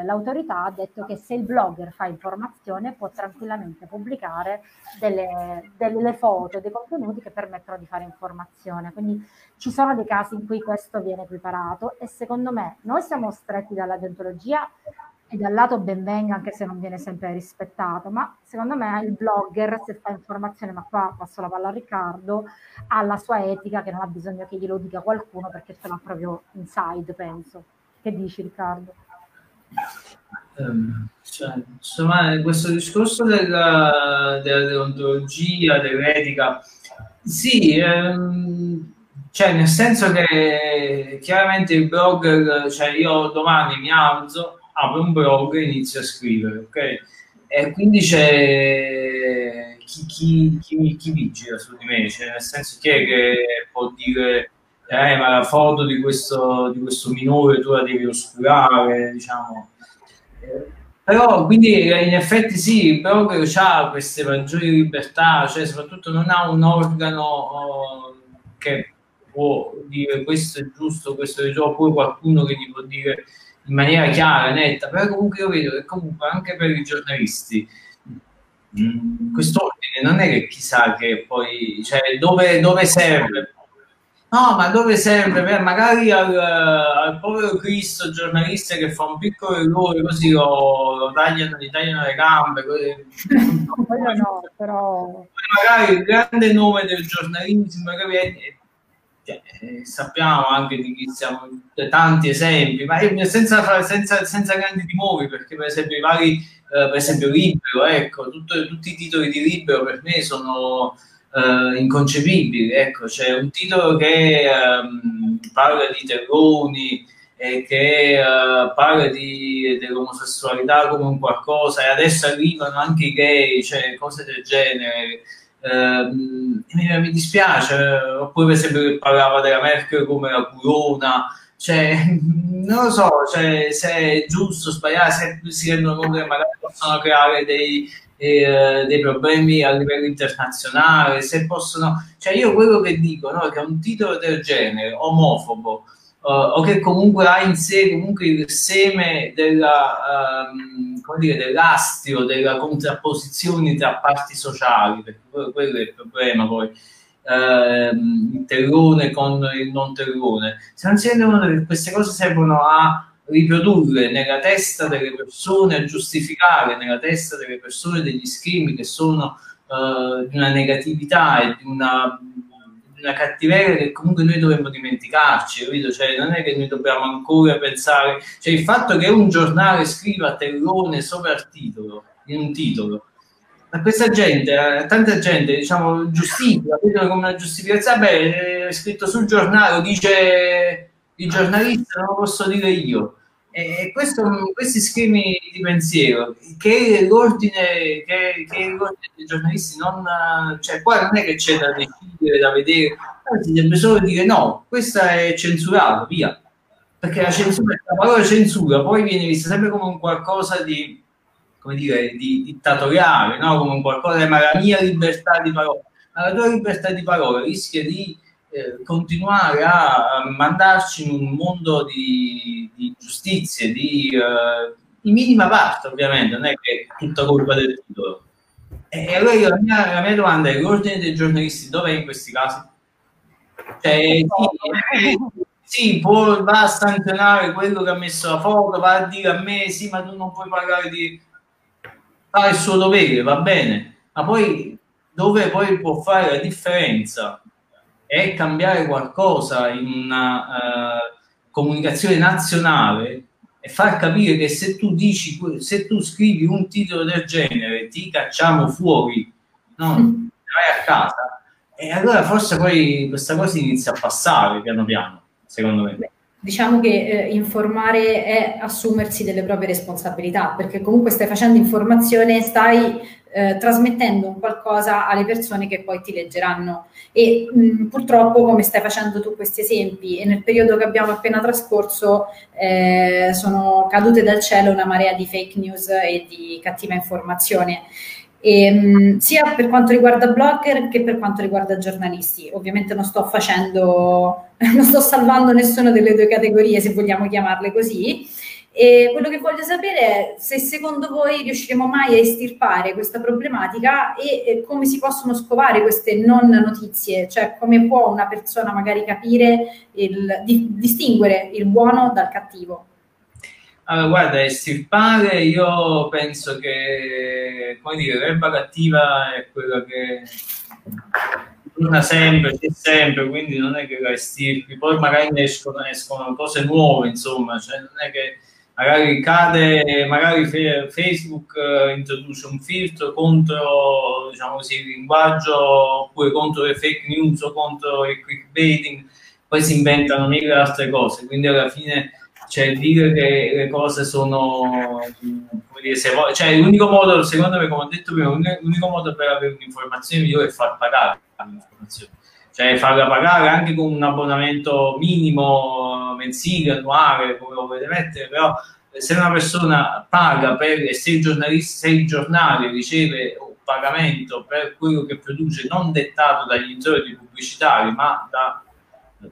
l'autorità ha detto che se il blogger fa informazione può tranquillamente pubblicare delle foto, dei contenuti che permettono di fare informazione. Quindi ci sono dei casi in cui questo viene equiparato, e secondo me noi siamo stretti dalla deontologia e dal lato ben venga, anche se non viene sempre rispettato, ma secondo me il blogger, se fa informazione, ma qua passo la palla a Riccardo, ha la sua etica che non ha bisogno che glielo dica qualcuno perché ce l'ha proprio inside, penso. Che dici, Riccardo? Cioè, insomma, questo discorso della deontologia, dell'etica, sì, cioè, nel senso che chiaramente il blogger, cioè io domani mi alzo, apro un blog e inizio a scrivere, ok? E quindi c'è chi vigila su di me, cioè, nel senso, chi è che può dire ma la foto di questo minore tu la devi oscurare, diciamo. Però, quindi, in effetti sì, il blogger ha queste maggiori libertà, cioè soprattutto non ha un organo che può dire questo è giusto, questo è giusto, oppure qualcuno che gli può dire in maniera chiara, netta. Però comunque io vedo che comunque anche per i giornalisti quest'ordine non è che chissà che poi, cioè, dove serve? No, ma dove serve? Magari al povero Cristo giornalista che fa un piccolo errore, così gli tagliano le gambe. No, però... Magari il grande nome del giornalismo, sappiamo anche di chi siamo, tanti esempi, ma senza grandi timori, perché per esempio i vari, per esempio Libero, ecco, tutti i titoli di Libero per me sono... inconcepibili, ecco, c'è un titolo che parla di terroni e che parla dell'omosessualità come un qualcosa, e adesso arrivano anche i gay, cioè cose del genere, mi dispiace. Oppure per esempio che parlava della Merkel come la purona, cioè non lo so, cioè, se è giusto o sbagliato, se si rendono conto che magari possono creare dei problemi a livello internazionale, se possono, cioè io quello che dico, no, che un titolo del genere omofobo o che comunque ha in sé comunque il seme dell'astio, della contrapposizione tra parti sociali, perché quello è il problema poi, il terrone con il non terrone, se non si rendono conto che queste cose servono a riprodurre nella testa delle persone, a giustificare nella testa delle persone degli schemi che sono di una negatività e di una cattiveria che comunque noi dovremmo dimenticarci, capito? Cioè, non è che noi dobbiamo ancora pensare, cioè il fatto che un giornale scriva terrone sopra il titolo, in un titolo, a questa gente, a tanta gente, diciamo, giustifica, vedono come una giustificazione, beh, è scritto sul giornale, dice il giornalista, non lo posso dire io. E questi schemi di pensiero che l'ordine dei giornalisti non, cioè qua non è che c'è da decidere, da vedere, anzi deve solo dire no, questa è censurata, via, perché la parola censura poi viene vista sempre come un qualcosa di, come dire, di dittatoriale, no? Come un qualcosa, ma la mia libertà di parola, ma la tua libertà di parola rischia di continuare a mandarci in un mondo di giustizie, di minima parte, ovviamente, non è che è tutta colpa del titolo. E allora io, la mia domanda è: l'ordine dei giornalisti dov'è in questi casi? Cioè, sì, può, va a sanzionare quello che ha messo la foto, va a dire a me sì, ma tu non puoi parlare di... fa il suo dovere, va bene, ma poi dove poi può fare la differenza è cambiare qualcosa in una comunicazione nazionale e far capire che se tu dici, se tu scrivi un titolo del genere ti cacciamo fuori, no? Vai a casa. E allora forse poi questa cosa inizia a passare piano piano, secondo me. Diciamo che informare è assumersi delle proprie responsabilità, perché comunque stai facendo informazione, stai trasmettendo un qualcosa alle persone che poi ti leggeranno. E purtroppo, come stai facendo tu questi esempi, e nel periodo che abbiamo appena trascorso, sono cadute dal cielo una marea di fake news e di cattiva informazione. E, sia per quanto riguarda blogger che per quanto riguarda giornalisti. Ovviamente non sto salvando nessuna delle due categorie, se vogliamo chiamarle così, e quello che voglio sapere è se secondo voi riusciremo mai a estirpare questa problematica e come si possono scovare queste non notizie, cioè come può una persona magari capire, distinguere il buono dal cattivo. Allora, guarda, estirpare, io penso che, come dire, l'erba cattiva è quella che torna sempre, c'è sempre, quindi non è che la estirpi, poi magari escono cose nuove, insomma, cioè non è che magari cade, magari Facebook introduce un filtro contro, diciamo così, il linguaggio, oppure contro le fake news o contro il clickbaiting, poi si inventano mille altre cose, quindi alla fine... Cioè, dire che le cose sono, come dire, cioè l'unico modo, secondo me, come ho detto prima, l'unico modo per avere un'informazione migliore è far pagare l'informazione, cioè farla pagare anche con un abbonamento minimo mensile, annuale, come lo volete mettere, però se una persona paga per, se il giornale riceve un pagamento per quello che produce, non dettato dagli introiti pubblicitari, ma da,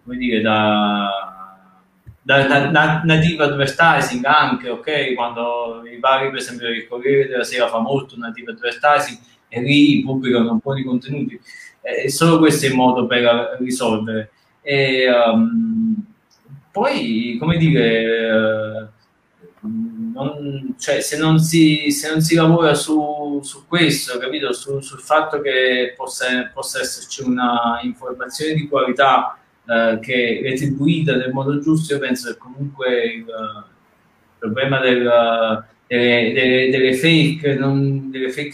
come dire, da native advertising anche, ok? Quando i vari, per esempio, il Corriere della Sera fa molto native advertising e lì pubblicano un po' di contenuti. Solo questo è il modo per risolvere. E, poi, come dire, cioè, se non si lavora su questo, capito? Sul fatto che possa esserci una informazione di qualità che è retribuita nel modo giusto, io penso che comunque il problema delle fake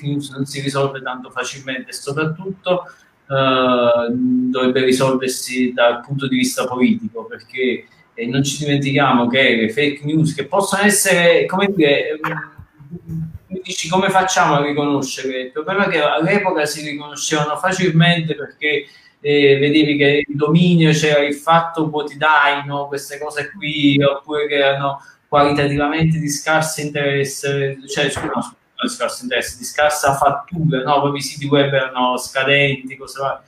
news non si risolve tanto facilmente, e soprattutto dovrebbe risolversi dal punto di vista politico, perché non ci dimentichiamo che le fake news, che possono essere, come dire, mi dici come facciamo a riconoscere? Il problema è che all'epoca si riconoscevano facilmente perché vedevi che il dominio c'era, il Fatto Quotidiano, queste cose qui, oppure che erano qualitativamente di scarso interesse, cioè di scarso interesse, di scarsa fattura, no? Poi i siti web erano scadenti, cose varie.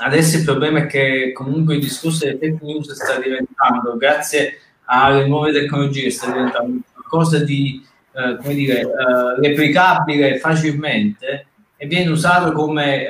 Adesso il problema è che comunque il discorso delle fake news sta diventando, grazie alle nuove tecnologie, sta diventando qualcosa di come dire, replicabile facilmente, e viene usato come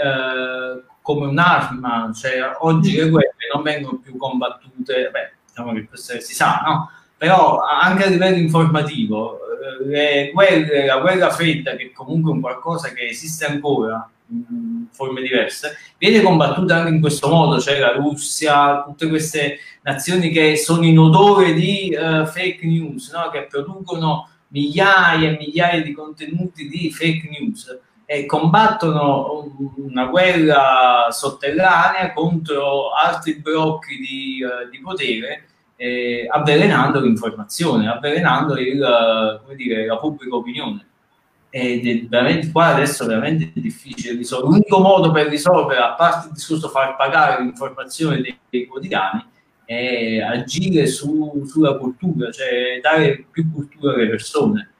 un'arma, cioè oggi le guerre non vengono più combattute, beh, diciamo che questo si sa, no? Però anche a livello informativo, la guerra fredda, che comunque è un qualcosa che esiste ancora in forme diverse, viene combattuta anche in questo modo, cioè la Russia, tutte queste nazioni che sono in odore di fake news, no? Che producono migliaia e migliaia di contenuti di fake news, e combattono una guerra sotterranea contro altri blocchi di potere, avvelenando l'informazione, avvelenando come dire, la pubblica opinione. Ed è veramente, qua adesso veramente è difficile risolvere. L'unico modo per risolvere, a parte il discorso far pagare l'informazione dei quotidiani, è agire sulla cultura, cioè dare più cultura alle persone.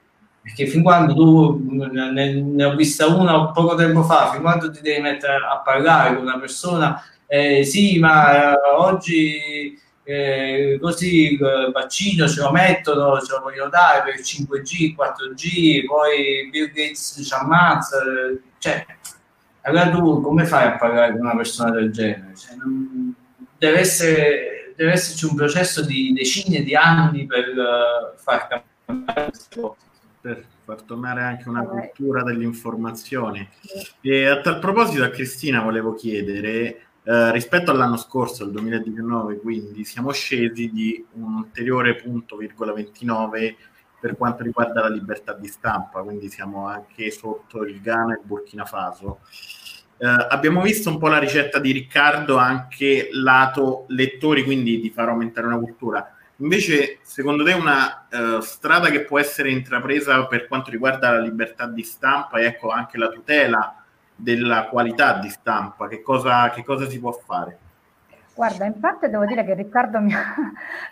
Perché fin quando tu, ne ho vista una poco tempo fa, fin quando ti devi mettere a parlare con una persona, sì, ma oggi così il vaccino ce lo mettono, ce lo vogliono dare per 5G, 4G, poi Bill Gates ci ammazza, cioè, allora tu come fai a parlare con una persona del genere? Cioè, non, deve esserci un processo di decine di anni per far cambiare queste cose. Per far tornare anche una cultura dell'informazione. E a tal proposito a Cristina volevo chiedere, rispetto all'anno scorso, al 2019, quindi siamo scesi di un ulteriore .29 per quanto riguarda la libertà di stampa, quindi siamo anche sotto il Ghana e il Burkina Faso. Abbiamo visto un po' la ricetta di Riccardo anche lato lettori, quindi di far aumentare una cultura. Invece, secondo te una strada che può essere intrapresa per quanto riguarda la libertà di stampa e ecco anche la tutela della qualità di stampa, che cosa si può fare? Guarda, in parte devo dire che Riccardo mi ha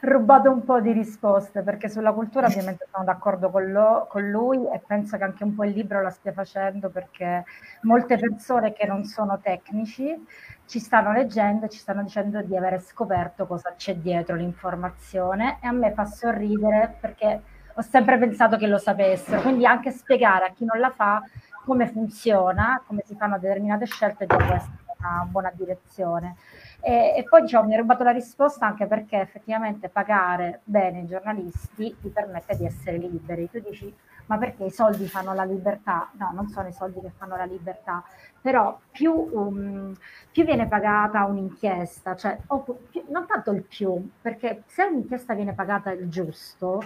rubato un po' di risposte, perché sulla cultura ovviamente sono d'accordo con lui e penso che anche un po' il libro la stia facendo, perché molte persone che non sono tecnici ci stanno leggendo e ci stanno dicendo di avere scoperto cosa c'è dietro l'informazione, e a me fa sorridere perché ho sempre pensato che lo sapessero, quindi anche spiegare a chi non la fa come funziona, come si fanno determinate scelte, già questa è una buona direzione. E poi diciamo mi ha rubato la risposta anche perché effettivamente pagare bene i giornalisti ti permette di essere liberi. Tu dici, ma perché i soldi fanno la libertà? No, non sono i soldi che fanno la libertà, però più viene pagata un'inchiesta, cioè non tanto il più, perché se un'inchiesta viene pagata il giusto,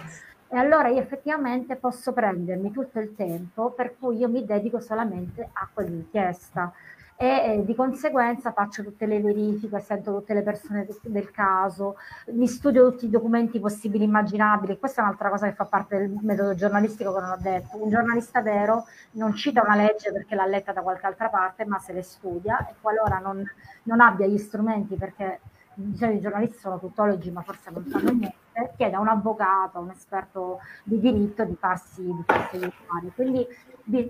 e allora io effettivamente posso prendermi tutto il tempo per cui io mi dedico solamente a quell'inchiesta. E di conseguenza faccio tutte le verifiche, sento tutte le persone del caso, mi studio tutti i documenti possibili e immaginabili. Questa è un'altra cosa che fa parte del metodo giornalistico che non ho detto. Un giornalista vero non cita una legge perché l'ha letta da qualche altra parte, ma se le studia, e qualora non abbia gli strumenti, perché diciamo, i giornalisti sono tuttologi ma forse non fanno niente, chiede a un avvocato, a un esperto di diritto di farsi aiutare. Quindi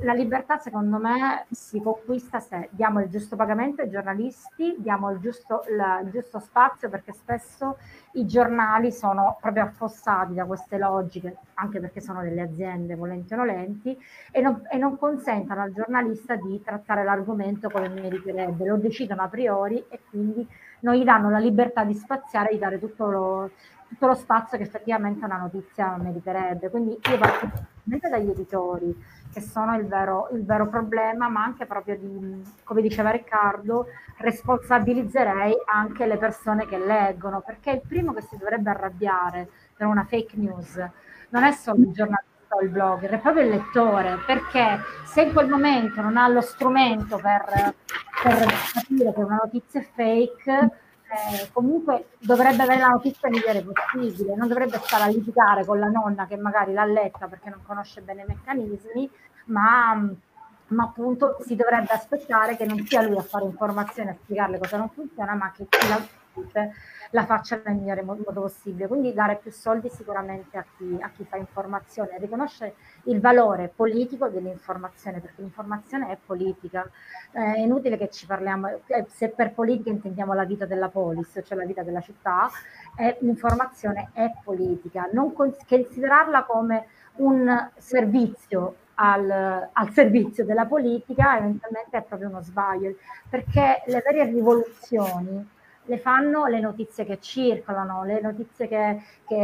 la libertà secondo me si conquista se diamo il giusto pagamento ai giornalisti, diamo il giusto spazio, perché spesso i giornali sono proprio affossati da queste logiche, anche perché sono delle aziende volenti o nolenti, e non consentono al giornalista di trattare l'argomento come meriterebbe, lo decidono a priori e quindi non gli danno la libertà di spaziare, di dare tutto lo spazio che effettivamente una notizia meriterebbe. Quindi io parto dagli editori, che sono il vero problema, ma anche proprio di, come diceva Riccardo, responsabilizzerei anche le persone che leggono, perché il primo che si dovrebbe arrabbiare per una fake news non è solo il giornalista o il blogger, è proprio il lettore, perché se in quel momento non ha lo strumento per capire che una notizia è fake, comunque dovrebbe avere la notizia migliore possibile, non dovrebbe stare a litigare con la nonna che magari l'ha letta perché non conosce bene i meccanismi, ma appunto si dovrebbe aspettare che non sia lui a fare informazione, a spiegarle cosa non funziona, ma che la faccia nel migliore modo possibile. Quindi dare più soldi sicuramente a chi fa informazione, riconoscere il valore politico dell'informazione, perché l'informazione è politica, è inutile che ci parliamo, se per politica intendiamo la vita della polis, cioè la vita della città, l'informazione è politica, non considerarla come un servizio al servizio della politica eventualmente è proprio uno sbaglio, perché le varie rivoluzioni le fanno le notizie che circolano, le notizie che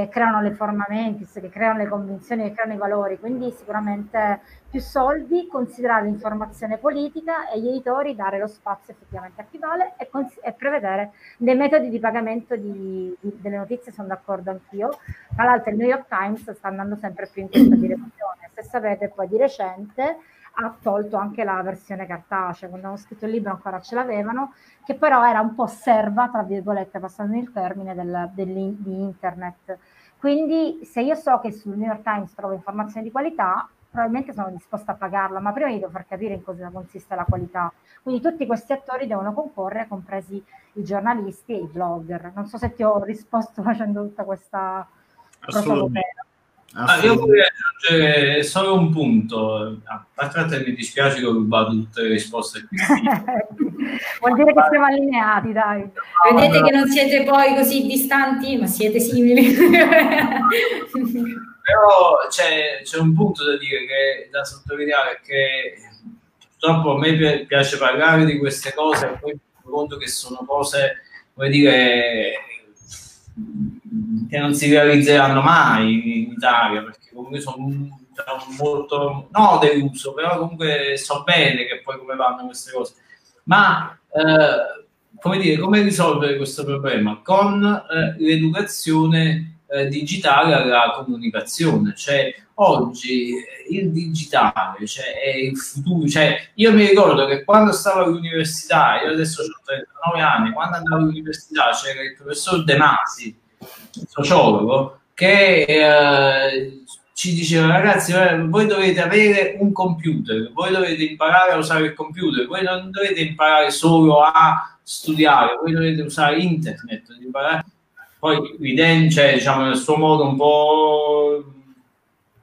creano le forma mentis, che creano le convinzioni, che creano i valori. Quindi sicuramente più soldi, considerare l'informazione politica e gli editori dare lo spazio effettivamente a chi vale e prevedere dei metodi di pagamento delle notizie. Sono d'accordo anch'io. Tra l'altro il New York Times sta andando sempre più in questa direzione. Se sapete, poi di recente ha tolto anche la versione cartacea, quando avevo scritto il libro ancora ce l'avevano, che però era un po' serva, tra virgolette, passando il termine, di internet. Quindi se io so che sul New York Times trovo informazioni di qualità, probabilmente sono disposta a pagarla, ma prima gli devo far capire in cosa consiste la qualità. Quindi tutti questi attori devono concorrere, compresi i giornalisti e i blogger. Non so se ti ho risposto facendo tutta questa... Assolutamente. Io vorrei aggiungere solo un punto. A parte, mi dispiace che ho rubato tutte le risposte. Vuol dire che siamo allineati, dai. No, vedete, no, che non siete poi così distanti, ma siete simili. Però c'è un punto da dire, che da sottolineare, che purtroppo a me piace parlare di queste cose e poi mi rendo conto che sono cose, come dire, che non si realizzeranno mai in Italia, perché comunque sono molto, no, deluso, però comunque so bene che poi come vanno queste cose. Ma come dire, come risolvere questo problema? Con l'educazione digitale alla comunicazione. Cioè, oggi il digitale è il futuro. Cioè, io mi ricordo che quando stavo all'università, io adesso ho 39 anni, quando andavo all'università c'era il professor De Masi, il sociologo, che ci diceva: ragazzi, voi dovete avere un computer, voi dovete imparare a usare il computer, voi non dovete imparare solo a studiare, voi dovete usare internet, imparare. Poi Viden, diciamo, nel suo modo un po'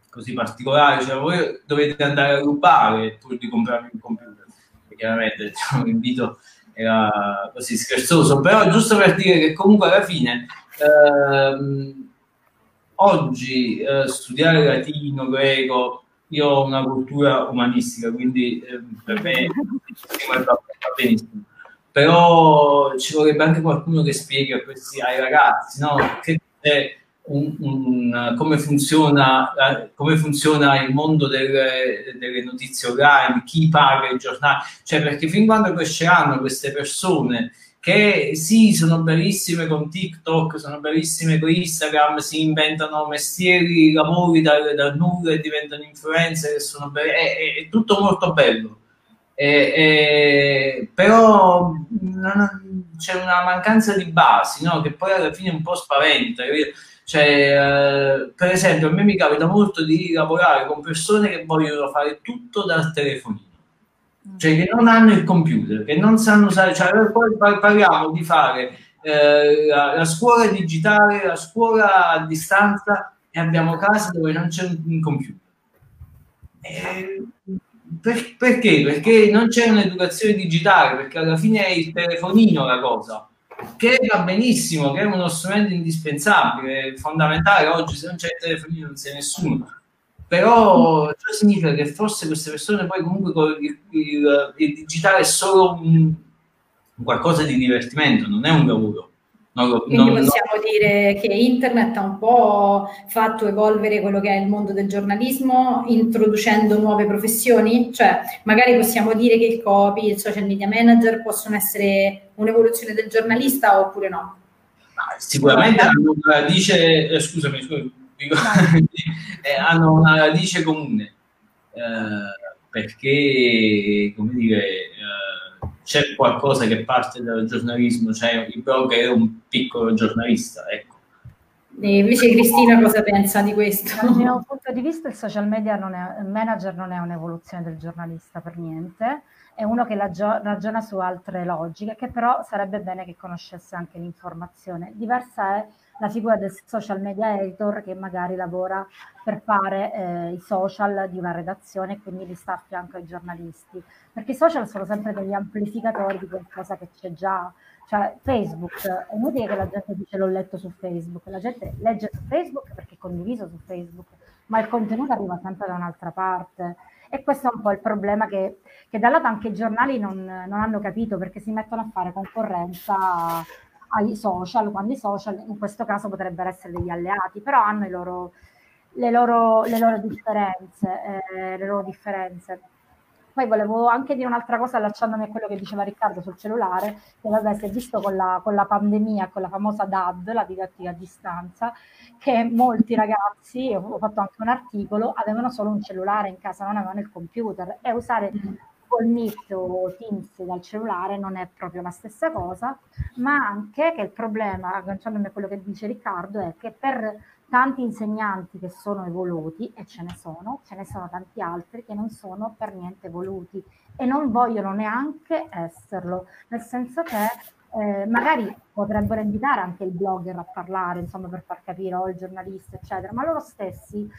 così particolare, voi dovete andare a rubare pur di comprarvi un computer. Chiaramente, diciamo, l'invito era così scherzoso, però giusto per dire che comunque alla fine oggi studiare latino, greco, io ho una cultura umanistica, quindi per me va benissimo. Però ci vorrebbe anche qualcuno che spieghi ai ragazzi, no? Che è come funziona il mondo delle notizie online, chi paga i giornali, cioè, perché fin quando cresceranno queste persone che sì, sono bellissime con TikTok, sono bellissime con Instagram, si inventano mestieri, lavori dal nulla e diventano influencer, sono è tutto molto bello. Però c'è una mancanza di basi, no? Che poi alla fine un po' spaventa. Per esempio, a me mi capita molto di lavorare con persone che vogliono fare tutto dal telefonino, cioè che non hanno il computer, che non sanno usare. Poi parliamo di fare la scuola digitale, la scuola a distanza, e abbiamo case dove non c'è un computer. Perché? Perché non c'è un'educazione digitale, perché alla fine è il telefonino la cosa, che va benissimo, che è uno strumento indispensabile, fondamentale. Oggi se non c'è il telefonino non c'è nessuno, però ciò significa che forse queste persone poi comunque con il digitale è solo un qualcosa di divertimento, non è un lavoro. Quindi possiamo dire che internet ha un po' fatto evolvere quello che è il mondo del giornalismo, introducendo nuove professioni? Cioè, magari possiamo dire che il copy, il social media manager possono essere un'evoluzione del giornalista, oppure no? Sicuramente hanno una radice, hanno una radice comune, perché, come dire, c'è qualcosa che parte dal giornalismo, cioè il blog è un piccolo giornalista, ecco. E invece Cristina cosa pensa di questo? Dal mio punto di vista il social media manager non è un'evoluzione del giornalista per niente, è uno che ragiona su altre logiche, che però sarebbe bene che conoscesse anche l'informazione. Diversa è la figura del social media editor, che magari lavora per fare i social di una redazione, quindi li sta a fianco ai giornalisti, perché i social sono sempre degli amplificatori di qualcosa che c'è già. Cioè, Facebook, è inutile che la gente dice l'ho letto su Facebook, la gente legge su Facebook perché è condiviso su Facebook, ma il contenuto arriva sempre da un'altra parte. E questo è un po' il problema che da lato anche i giornali non hanno capito, perché si mettono a fare concorrenza ai social, quando i social in questo caso potrebbero essere degli alleati, però hanno le loro differenze, Poi volevo anche dire un'altra cosa, allacciandomi a quello che diceva Riccardo sul cellulare, che vabbè, si è visto con la pandemia, con la famosa DAD, la didattica a distanza, che molti ragazzi, ho fatto anche un articolo, avevano solo un cellulare in casa, non avevano il computer, e usare Google Meet o Teams dal cellulare non è proprio la stessa cosa, ma anche che il problema, agganciandomi a quello che dice Riccardo, è che per tanti insegnanti che sono evoluti, e ce ne sono tanti altri che non sono per niente evoluti e non vogliono neanche esserlo, nel senso che magari potrebbero invitare anche il blogger a parlare, insomma, per far capire, o il giornalista, eccetera, ma loro stessi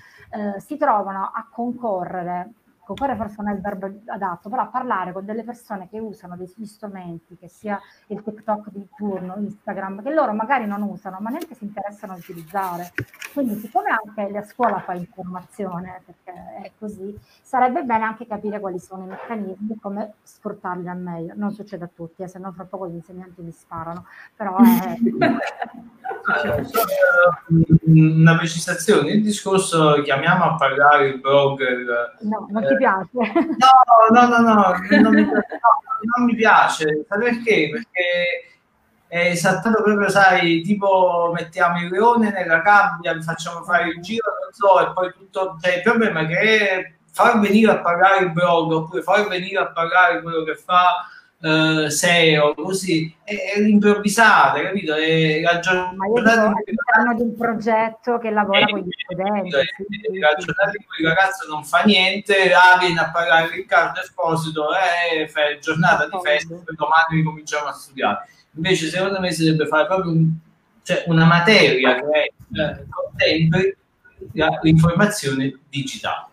si trovano a concorrere forse non è il verbo adatto, però a parlare con delle persone che usano degli strumenti, che sia il TikTok di turno, Instagram, che loro magari non usano, ma neanche si interessano a utilizzare. Quindi, siccome anche la scuola fa informazione, perché è così, sarebbe bene anche capire quali sono i meccanismi, come sfruttarli al meglio. Non succede a tutti, se no fra poco gli insegnanti li sparano, però è... Una precisazione, il discorso chiamiamo a pagare il blogger. No, non ti piace. No, non mi piace. Sai perché? Perché è esattamente proprio, sai, tipo mettiamo il leone nella gabbia, vi facciamo fare il giro, non so, e poi tutto. Cioè, il problema è che far venire a pagare il blog, oppure far venire a pagare quello che fa SEO, così è improvvisate, capito? È la giornata all'interno di un progetto che lavora con gli studenti. La giornata in cui il ragazzo non fa niente, viene a parlare Riccardo Esposito, fa giornata di festa, domani ricominciamo a studiare. Invece, secondo me, si dovrebbe fare proprio una materia che contempli l'informazione digitale.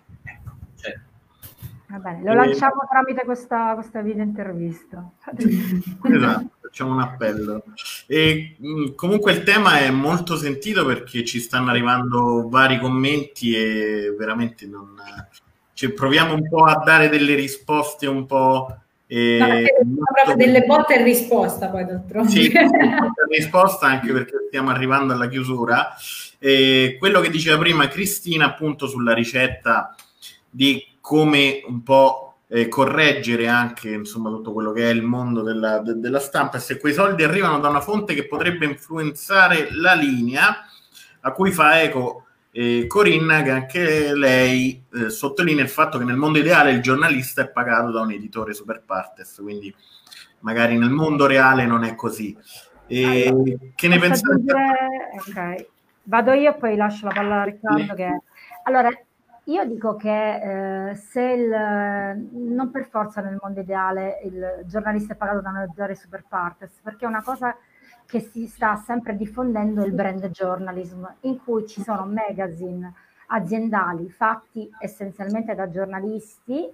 Va bene, lo lanciamo tramite questa video intervista. Esatto, facciamo un appello. E comunque il tema è molto sentito, perché ci stanno arrivando vari commenti e veramente non... Cioè, proviamo un po' a dare delle risposte un po'... No, proprio delle botte e risposta, poi d'altronde. Sì, risposta, anche perché stiamo arrivando alla chiusura. Quello che diceva prima Cristina, appunto, sulla ricetta di... come un po' correggere anche, insomma, tutto quello che è il mondo della stampa, e se quei soldi arrivano da una fonte che potrebbe influenzare la linea, a cui fa eco Corinna, che anche lei sottolinea il fatto che nel mondo ideale il giornalista è pagato da un editore super partes, quindi magari nel mondo reale non è così. Allora, che ne pensate? Okay. Vado io, poi lascio la palla a Riccardo. Allora, io dico che non per forza nel mondo ideale il giornalista è pagato da un editore super partes, perché è una cosa che si sta sempre diffondendo, il brand journalism, in cui ci sono magazine aziendali fatti essenzialmente da giornalisti,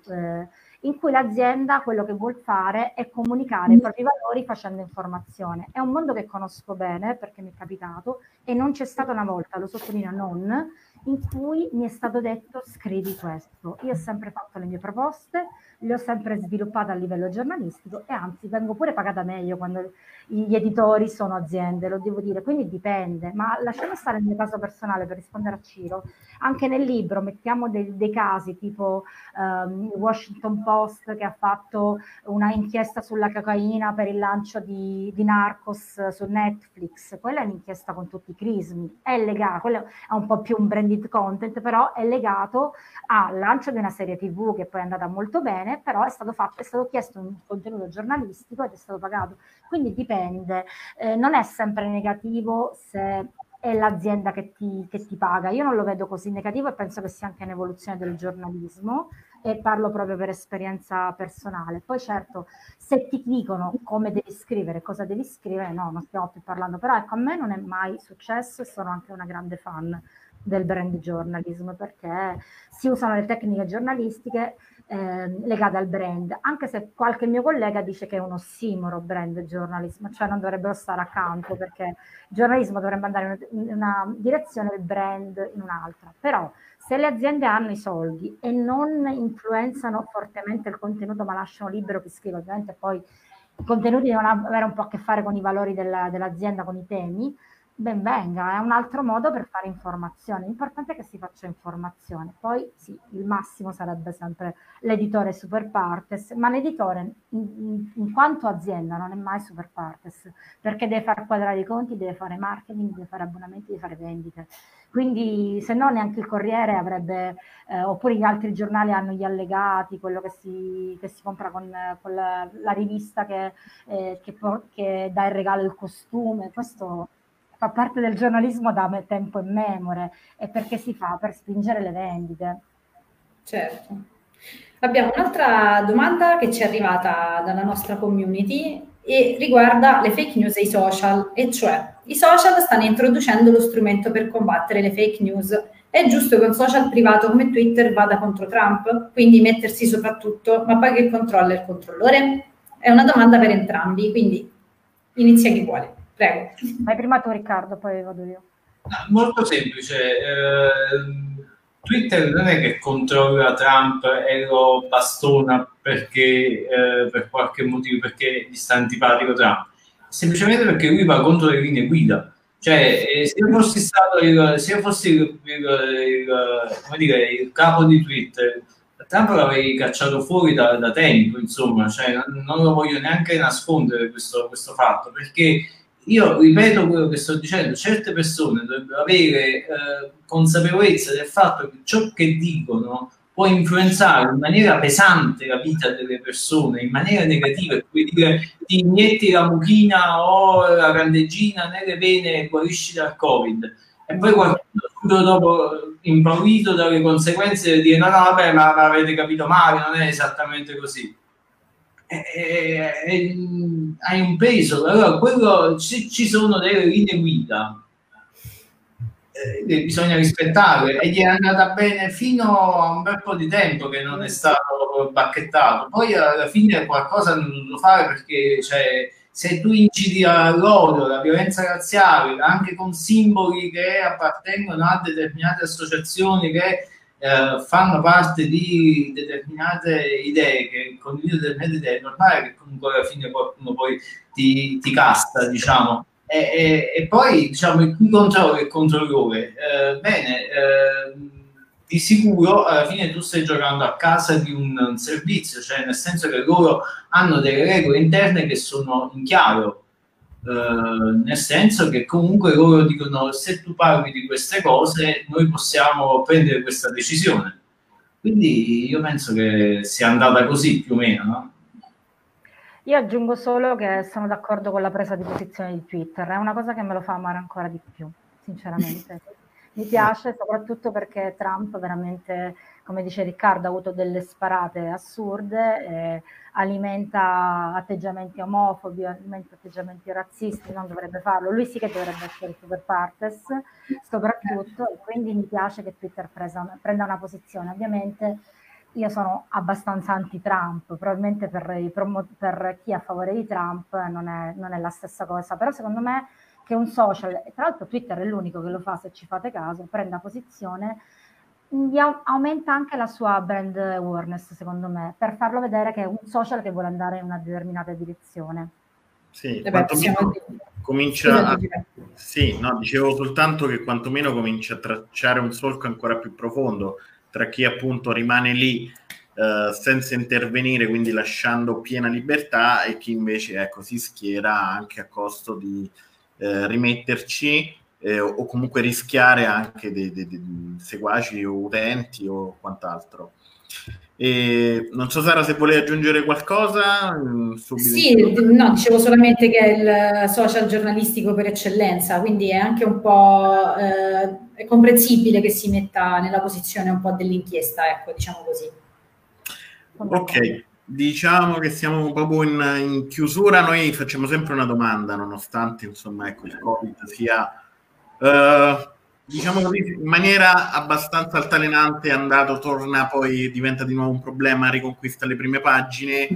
in cui l'azienda quello che vuol fare è comunicare i propri valori facendo informazione. È un mondo che conosco bene, perché mi è capitato, e non c'è stata una volta, lo sottolineo non, in cui mi è stato detto scrivi questo. Io ho sempre fatto le mie proposte, le ho sempre sviluppate a livello giornalistico, e anzi vengo pure pagata meglio quando gli editori sono aziende, lo devo dire, quindi dipende. Ma lasciamo stare il mio caso personale per rispondere a Ciro. Anche nel libro mettiamo dei casi tipo Washington Post, che ha fatto una inchiesta sulla cocaina per il lancio di Narcos su Netflix. Quella è un'inchiesta con tutti i crismi, è legata, quello è un po' più un branded content, però è legato al lancio di una serie TV che poi è andata molto bene, però è stato chiesto un contenuto giornalistico ed è stato pagato. Quindi dipende, non è sempre negativo se è l'azienda che ti paga. Io non lo vedo così negativo, e penso che sia anche un'evoluzione del giornalismo, e parlo proprio per esperienza personale. Poi certo, se ti dicono come devi scrivere, cosa devi scrivere, no, non stiamo più parlando, però ecco, a me non è mai successo, e sono anche una grande fan del brand journalism, perché si usano le tecniche giornalistiche legate al brand, anche se qualche mio collega dice che è un ossimoro brand journalism, cioè non dovrebbero stare accanto, perché il giornalismo dovrebbe andare in una direzione e il brand in un'altra. Però se le aziende hanno i soldi e non influenzano fortemente il contenuto, ma lasciano libero chi scrive, ovviamente poi i contenuti devono avere un po' a che fare con i valori dell'azienda, con i temi, ben venga, è un altro modo per fare informazione. L'importante è che si faccia informazione. Poi sì, il massimo sarebbe sempre l'editore super partes, ma l'editore in quanto azienda non è mai super partes, perché deve far quadrare i conti, deve fare marketing, deve fare abbonamenti, deve fare vendite. Quindi se no neanche il Corriere avrebbe, oppure gli altri giornali hanno gli allegati, quello che si compra con la rivista che dà il regalo, il costume. Questo fa parte del giornalismo da tempo immemore, e perché si fa? Per spingere le vendite. Certo. Abbiamo un'altra domanda che ci è arrivata dalla nostra community, e riguarda le fake news e i social, e cioè i social stanno introducendo lo strumento per combattere le fake news. È giusto che un social privato come Twitter vada contro Trump? Quindi mettersi soprattutto, ma paga il controllo e il controllore? È una domanda per entrambi, quindi inizia chi vuole. Prego. Vai prima tu Riccardo, poi vado io. Molto semplice. Twitter non è che controlla Trump e lo bastona perché per qualche motivo, perché gli sta antipatico Trump. Semplicemente perché lui va contro le linee guida. Cioè, se io fossi stato il capo di Twitter, Trump l'avrei cacciato fuori da tempo, insomma. Cioè, non lo voglio neanche nascondere questo fatto, perché io ripeto quello che sto dicendo: certe persone dovrebbero avere consapevolezza del fatto che ciò che dicono può influenzare in maniera pesante la vita delle persone, in maniera negativa. Come dire, ti inietti la mucchina o la candeggina nelle vene e guarisci dal Covid. E poi qualcuno dopo, impaurito dalle conseguenze, dire no, vabbè, ma avete capito male, non è esattamente così. E hai un peso. Allora, quello, ci sono delle linee guida, bisogna rispettarle, e gli è andata bene fino a un bel po' di tempo che non è stato bacchettato. Poi alla fine qualcosa hanno dovuto fare, perché cioè, se tu incidi all'odio, alla violenza razziale, anche con simboli che appartengono a determinate associazioni che fanno parte di determinate idee, che condividono determinate idee, è normale che comunque alla fine qualcuno poi ti casta, diciamo. E poi diciamo il controllo e il controllore, di sicuro alla fine tu stai giocando a casa di un servizio, cioè nel senso che loro hanno delle regole interne che sono in chiaro, nel senso che comunque loro dicono: se tu parli di queste cose noi possiamo prendere questa decisione. Quindi io penso che sia andata così più o meno, no? Io aggiungo solo che sono d'accordo con la presa di posizione di Twitter, è una cosa che me lo fa amare ancora di più, sinceramente. Mi piace soprattutto perché Trump veramente, come dice Riccardo, ha avuto delle sparate assurde, alimenta atteggiamenti omofobi, alimenta atteggiamenti razzisti, non dovrebbe farlo, lui sì che dovrebbe essere super partes, soprattutto, e quindi mi piace che Twitter prenda una posizione. Ovviamente io sono abbastanza anti-Trump, probabilmente per chi è a favore di Trump non è la stessa cosa, però secondo me che un social, e tra l'altro Twitter è l'unico che lo fa, se ci fate caso, prenda posizione, aumenta anche la sua brand awareness, secondo me, per farlo vedere che è un social che vuole andare in una determinata direzione. Sì, quantomeno comincia a... Sì, no, dicevo soltanto che quantomeno comincia a tracciare un solco ancora più profondo tra chi appunto rimane lì senza intervenire, quindi lasciando piena libertà, e chi invece si schiera anche a costo di rimetterci o comunque rischiare anche dei seguaci o utenti o quant'altro. E non so Sara se volevi aggiungere qualcosa subito. Sì, no, dicevo solamente che è il social giornalistico per eccellenza, quindi è anche un po' è comprensibile che si metta nella posizione un po' dell'inchiesta, ecco, diciamo così. Ok, diciamo che siamo proprio in chiusura. Noi facciamo sempre una domanda, nonostante insomma il Covid sia diciamo così, in maniera abbastanza altalenante, è andato, torna, poi diventa di nuovo un problema, riconquista le prime pagine.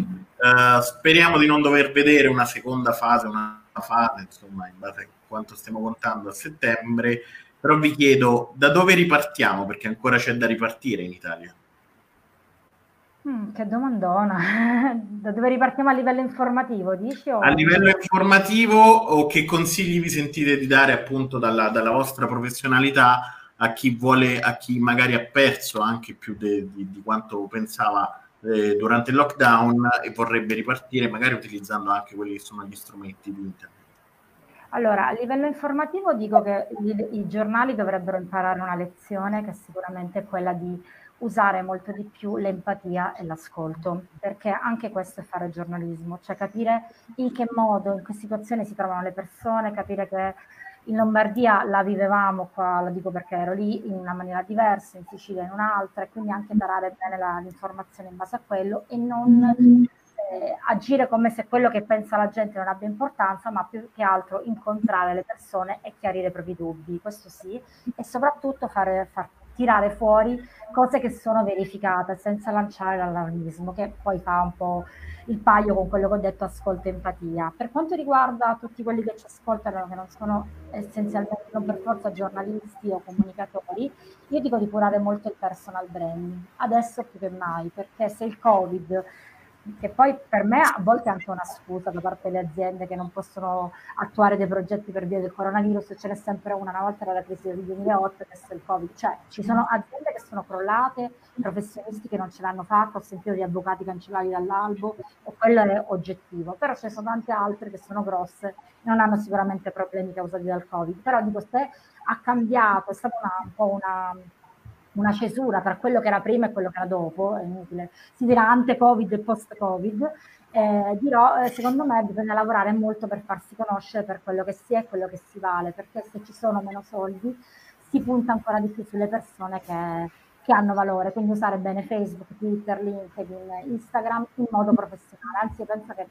Speriamo di non dover vedere una seconda fase, una fase, insomma, in base a quanto stiamo contando a settembre. Però vi chiedo, da dove ripartiamo? Perché ancora c'è da ripartire in Italia. Che domandona. Da dove ripartiamo a livello informativo, dici? O... A livello informativo, o che consigli vi sentite di dare appunto dalla vostra professionalità a chi vuole, a chi magari ha perso anche più di quanto pensava durante il lockdown e vorrebbe ripartire, magari utilizzando anche quelli che sono gli strumenti di internet? Allora, a livello informativo dico che i giornali dovrebbero imparare una lezione, che sicuramente è quella di usare molto di più l'empatia e l'ascolto, perché anche questo è fare giornalismo, cioè capire in che modo, in che situazione si trovano le persone, capire che in Lombardia la vivevamo qua, lo dico perché ero lì, in una maniera diversa, in Sicilia in un'altra, e quindi anche tarare bene l'informazione in base a quello e non agire come se quello che pensa la gente non abbia importanza, ma più che altro incontrare le persone e chiarire i propri dubbi, questo sì, e soprattutto far tirare fuori cose che sono verificate senza lanciare l'allarmismo, che poi fa un po' il paio con quello che ho detto, ascolto e empatia. Per quanto riguarda tutti quelli che ci ascoltano, che non sono essenzialmente, non per forza giornalisti o comunicatori, io dico di curare molto il personal branding, adesso più che mai, perché se il Covid, che poi per me a volte è anche una scusa da parte delle aziende che non possono attuare dei progetti per via del coronavirus, ce n'è sempre una volta era la crisi del 2008, adesso il Covid, cioè ci sono aziende che sono crollate, professionisti che non ce l'hanno fatta, ho sentito gli avvocati cancellati dall'albo, e quello è oggettivo, però ce ne sono tante altre che sono grosse e non hanno sicuramente problemi causati dal Covid, però dico, se ha cambiato, è stata un po' una cesura tra quello che era prima e quello che era dopo, è inutile, si dirà ante Covid e post Covid, dirò, secondo me bisogna lavorare molto per farsi conoscere per quello che si è e quello che si vale, perché se ci sono meno soldi si punta ancora di più sulle persone che hanno valore, quindi usare bene Facebook, Twitter, LinkedIn, Instagram in modo professionale, anzi penso che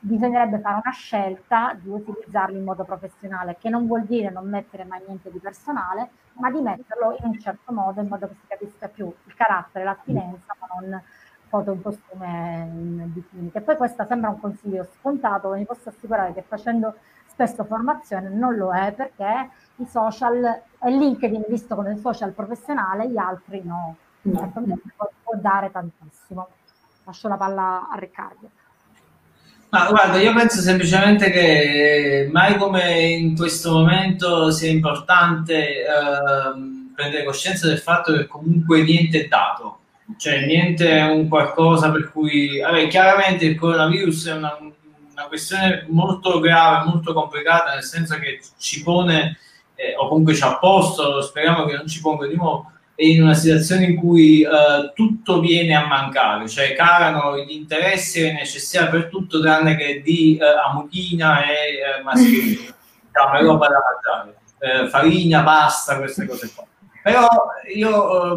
bisognerebbe fare una scelta di utilizzarli in modo professionale, che non vuol dire non mettere mai niente di personale, ma di metterlo in un certo modo, in modo che si capisca più il carattere, l'attinenza, ma non foto in costume, in bikini. E poi questo sembra un consiglio scontato, ma vi posso assicurare che facendo spesso formazione non lo è, perché i social e LinkedIn visto come il social professionale, gli altri no. Può dare tantissimo. Lascio la palla a Riccardo. Ma guarda, io penso semplicemente che mai come in questo momento sia importante prendere coscienza del fatto che comunque niente è dato, cioè niente è un qualcosa per cui... Vabbè, chiaramente il coronavirus è una questione molto grave, molto complicata, nel senso che ci pone, o comunque ci ha posto, speriamo che non ci ponga di nuovo, in una situazione in cui tutto viene a mancare, cioè calano gli interessi e le necessità per tutto tranne che di amuchina e mascherina, roba da mangiare, farina, pasta, queste cose qua. Però io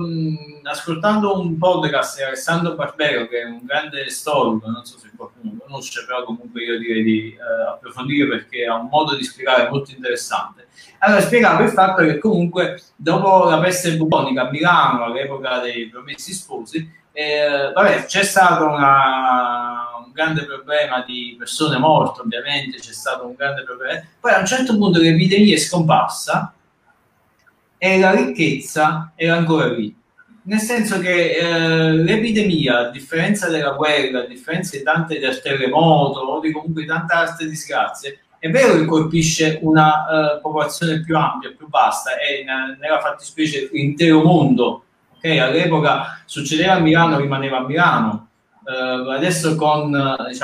ascoltando un podcast di Alessandro Barbero, che è un grande storico, non so se qualcuno lo conosce, però comunque io direi di approfondire perché ha un modo di spiegare molto interessante. Allora, spiegava il fatto che comunque dopo la peste bubbonica a Milano, all'epoca dei Promessi Sposi, c'è stato un grande problema di persone morte, ovviamente, c'è stato un grande problema. Poi a un certo punto l'epidemia è scomparsa e la ricchezza era ancora lì. Nel senso che l'epidemia, a differenza della guerra, a differenza di tante del terremoto o di comunque tante altre disgrazie, è vero che colpisce una popolazione più ampia, più vasta, e nella fattispecie l'intero mondo. Okay? All'epoca succedeva a Milano, rimaneva a Milano. Adesso con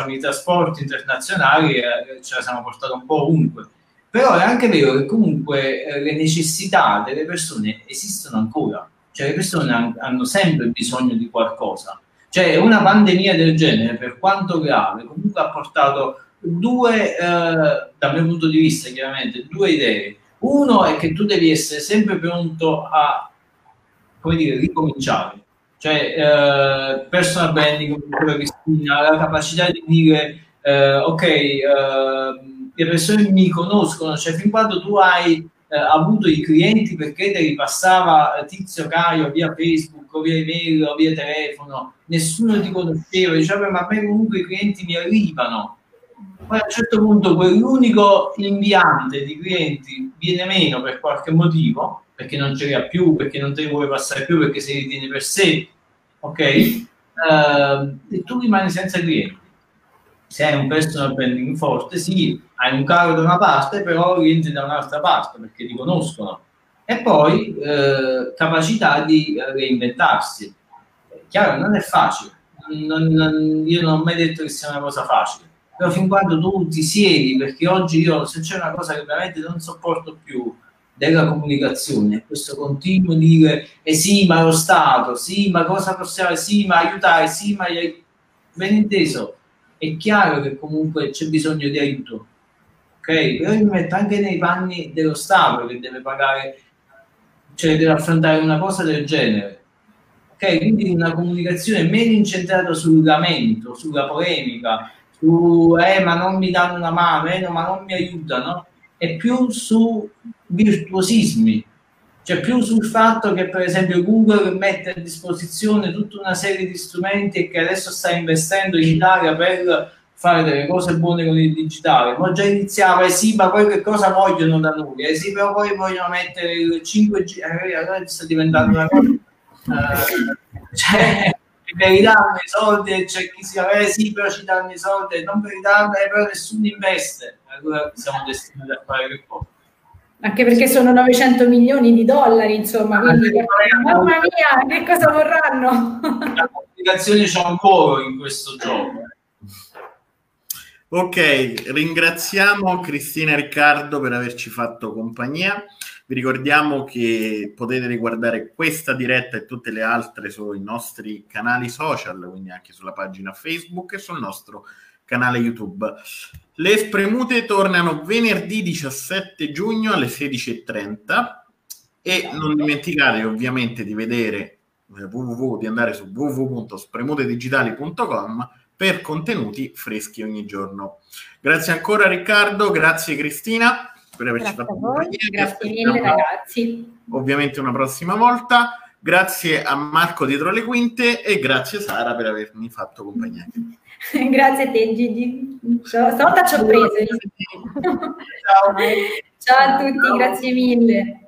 i trasporti internazionali ce la siamo portata un po' ovunque. Però è anche vero che comunque le necessità delle persone esistono ancora. Cioè le persone hanno sempre bisogno di qualcosa. Cioè una pandemia del genere, per quanto grave, comunque ha portato... dal mio punto di vista chiaramente, due idee. Uno è che tu devi essere sempre pronto a, come dire, ricominciare, cioè personal branding, la capacità di dire le persone mi conoscono, cioè fin quando tu hai avuto i clienti perché te li passava Tizio Caio via Facebook o via email o via telefono, nessuno ti conosceva, diceva ma a me comunque i clienti mi arrivano. Poi a un certo punto quell'unico inviante di clienti viene meno per qualche motivo, perché non ce li ha più, perché non te li vuoi passare più, perché se li tieni per sé, ok? E tu rimani senza clienti. Se hai un personal branding forte, sì, hai un caro da una parte, però rientri da un'altra parte, perché ti conoscono. E poi capacità di reinventarsi. Chiaro, non è facile. Io non ho mai detto che sia una cosa facile. Però fin quando tu ti siedi, perché oggi io, se c'è una cosa che veramente non sopporto più della comunicazione, questo continuo dire sì ma lo Stato, sì ma cosa possiamo, sì ma aiutare, sì ma ben inteso, è chiaro che comunque c'è bisogno di aiuto, ok? Però io mi metto anche nei panni dello Stato che deve pagare, cioè deve affrontare una cosa del genere. ok? Quindi una comunicazione meno incentrata sul lamento, sulla polemica, su ma non mi danno una mano, ma non mi aiutano, e più su virtuosismi, cioè più sul fatto che per esempio Google mette a disposizione tutta una serie di strumenti e che adesso sta investendo in Italia per fare delle cose buone con il digitale. Ma già iniziava, sì, ma poi che cosa vogliono da noi? Sì, però poi vogliono mettere il 5G, allora sta diventando una cosa. Cioè, per i danno i soldi, c'è cioè, chi si dice, sì, però ci danno i soldi, non per i danno, però nessuno investe. Allora siamo destinati a fare che cosa? Anche perché sono 900 milioni di dollari, insomma, quindi, mamma mia, che cosa vorranno? La complicazione c'è ancora in questo gioco. Ok, ringraziamo Cristina e Riccardo per averci fatto compagnia. Vi ricordiamo che potete riguardare questa diretta e tutte le altre sui nostri canali social, quindi anche sulla pagina Facebook e sul nostro canale YouTube. Le spremute tornano venerdì 17 giugno alle 16:30 e non dimenticate ovviamente di vedere di andare su www.spremutedigitali.com per contenuti freschi ogni giorno. Grazie ancora Riccardo, grazie Cristina per averci fatto compagnia. Grazie mille ragazzi. Ovviamente una prossima volta. Grazie a Marco dietro le quinte e grazie Sara per avermi fatto compagnia. Grazie a te Gigi. Stavolta ci ho preso. Ciao a tutti, grazie mille.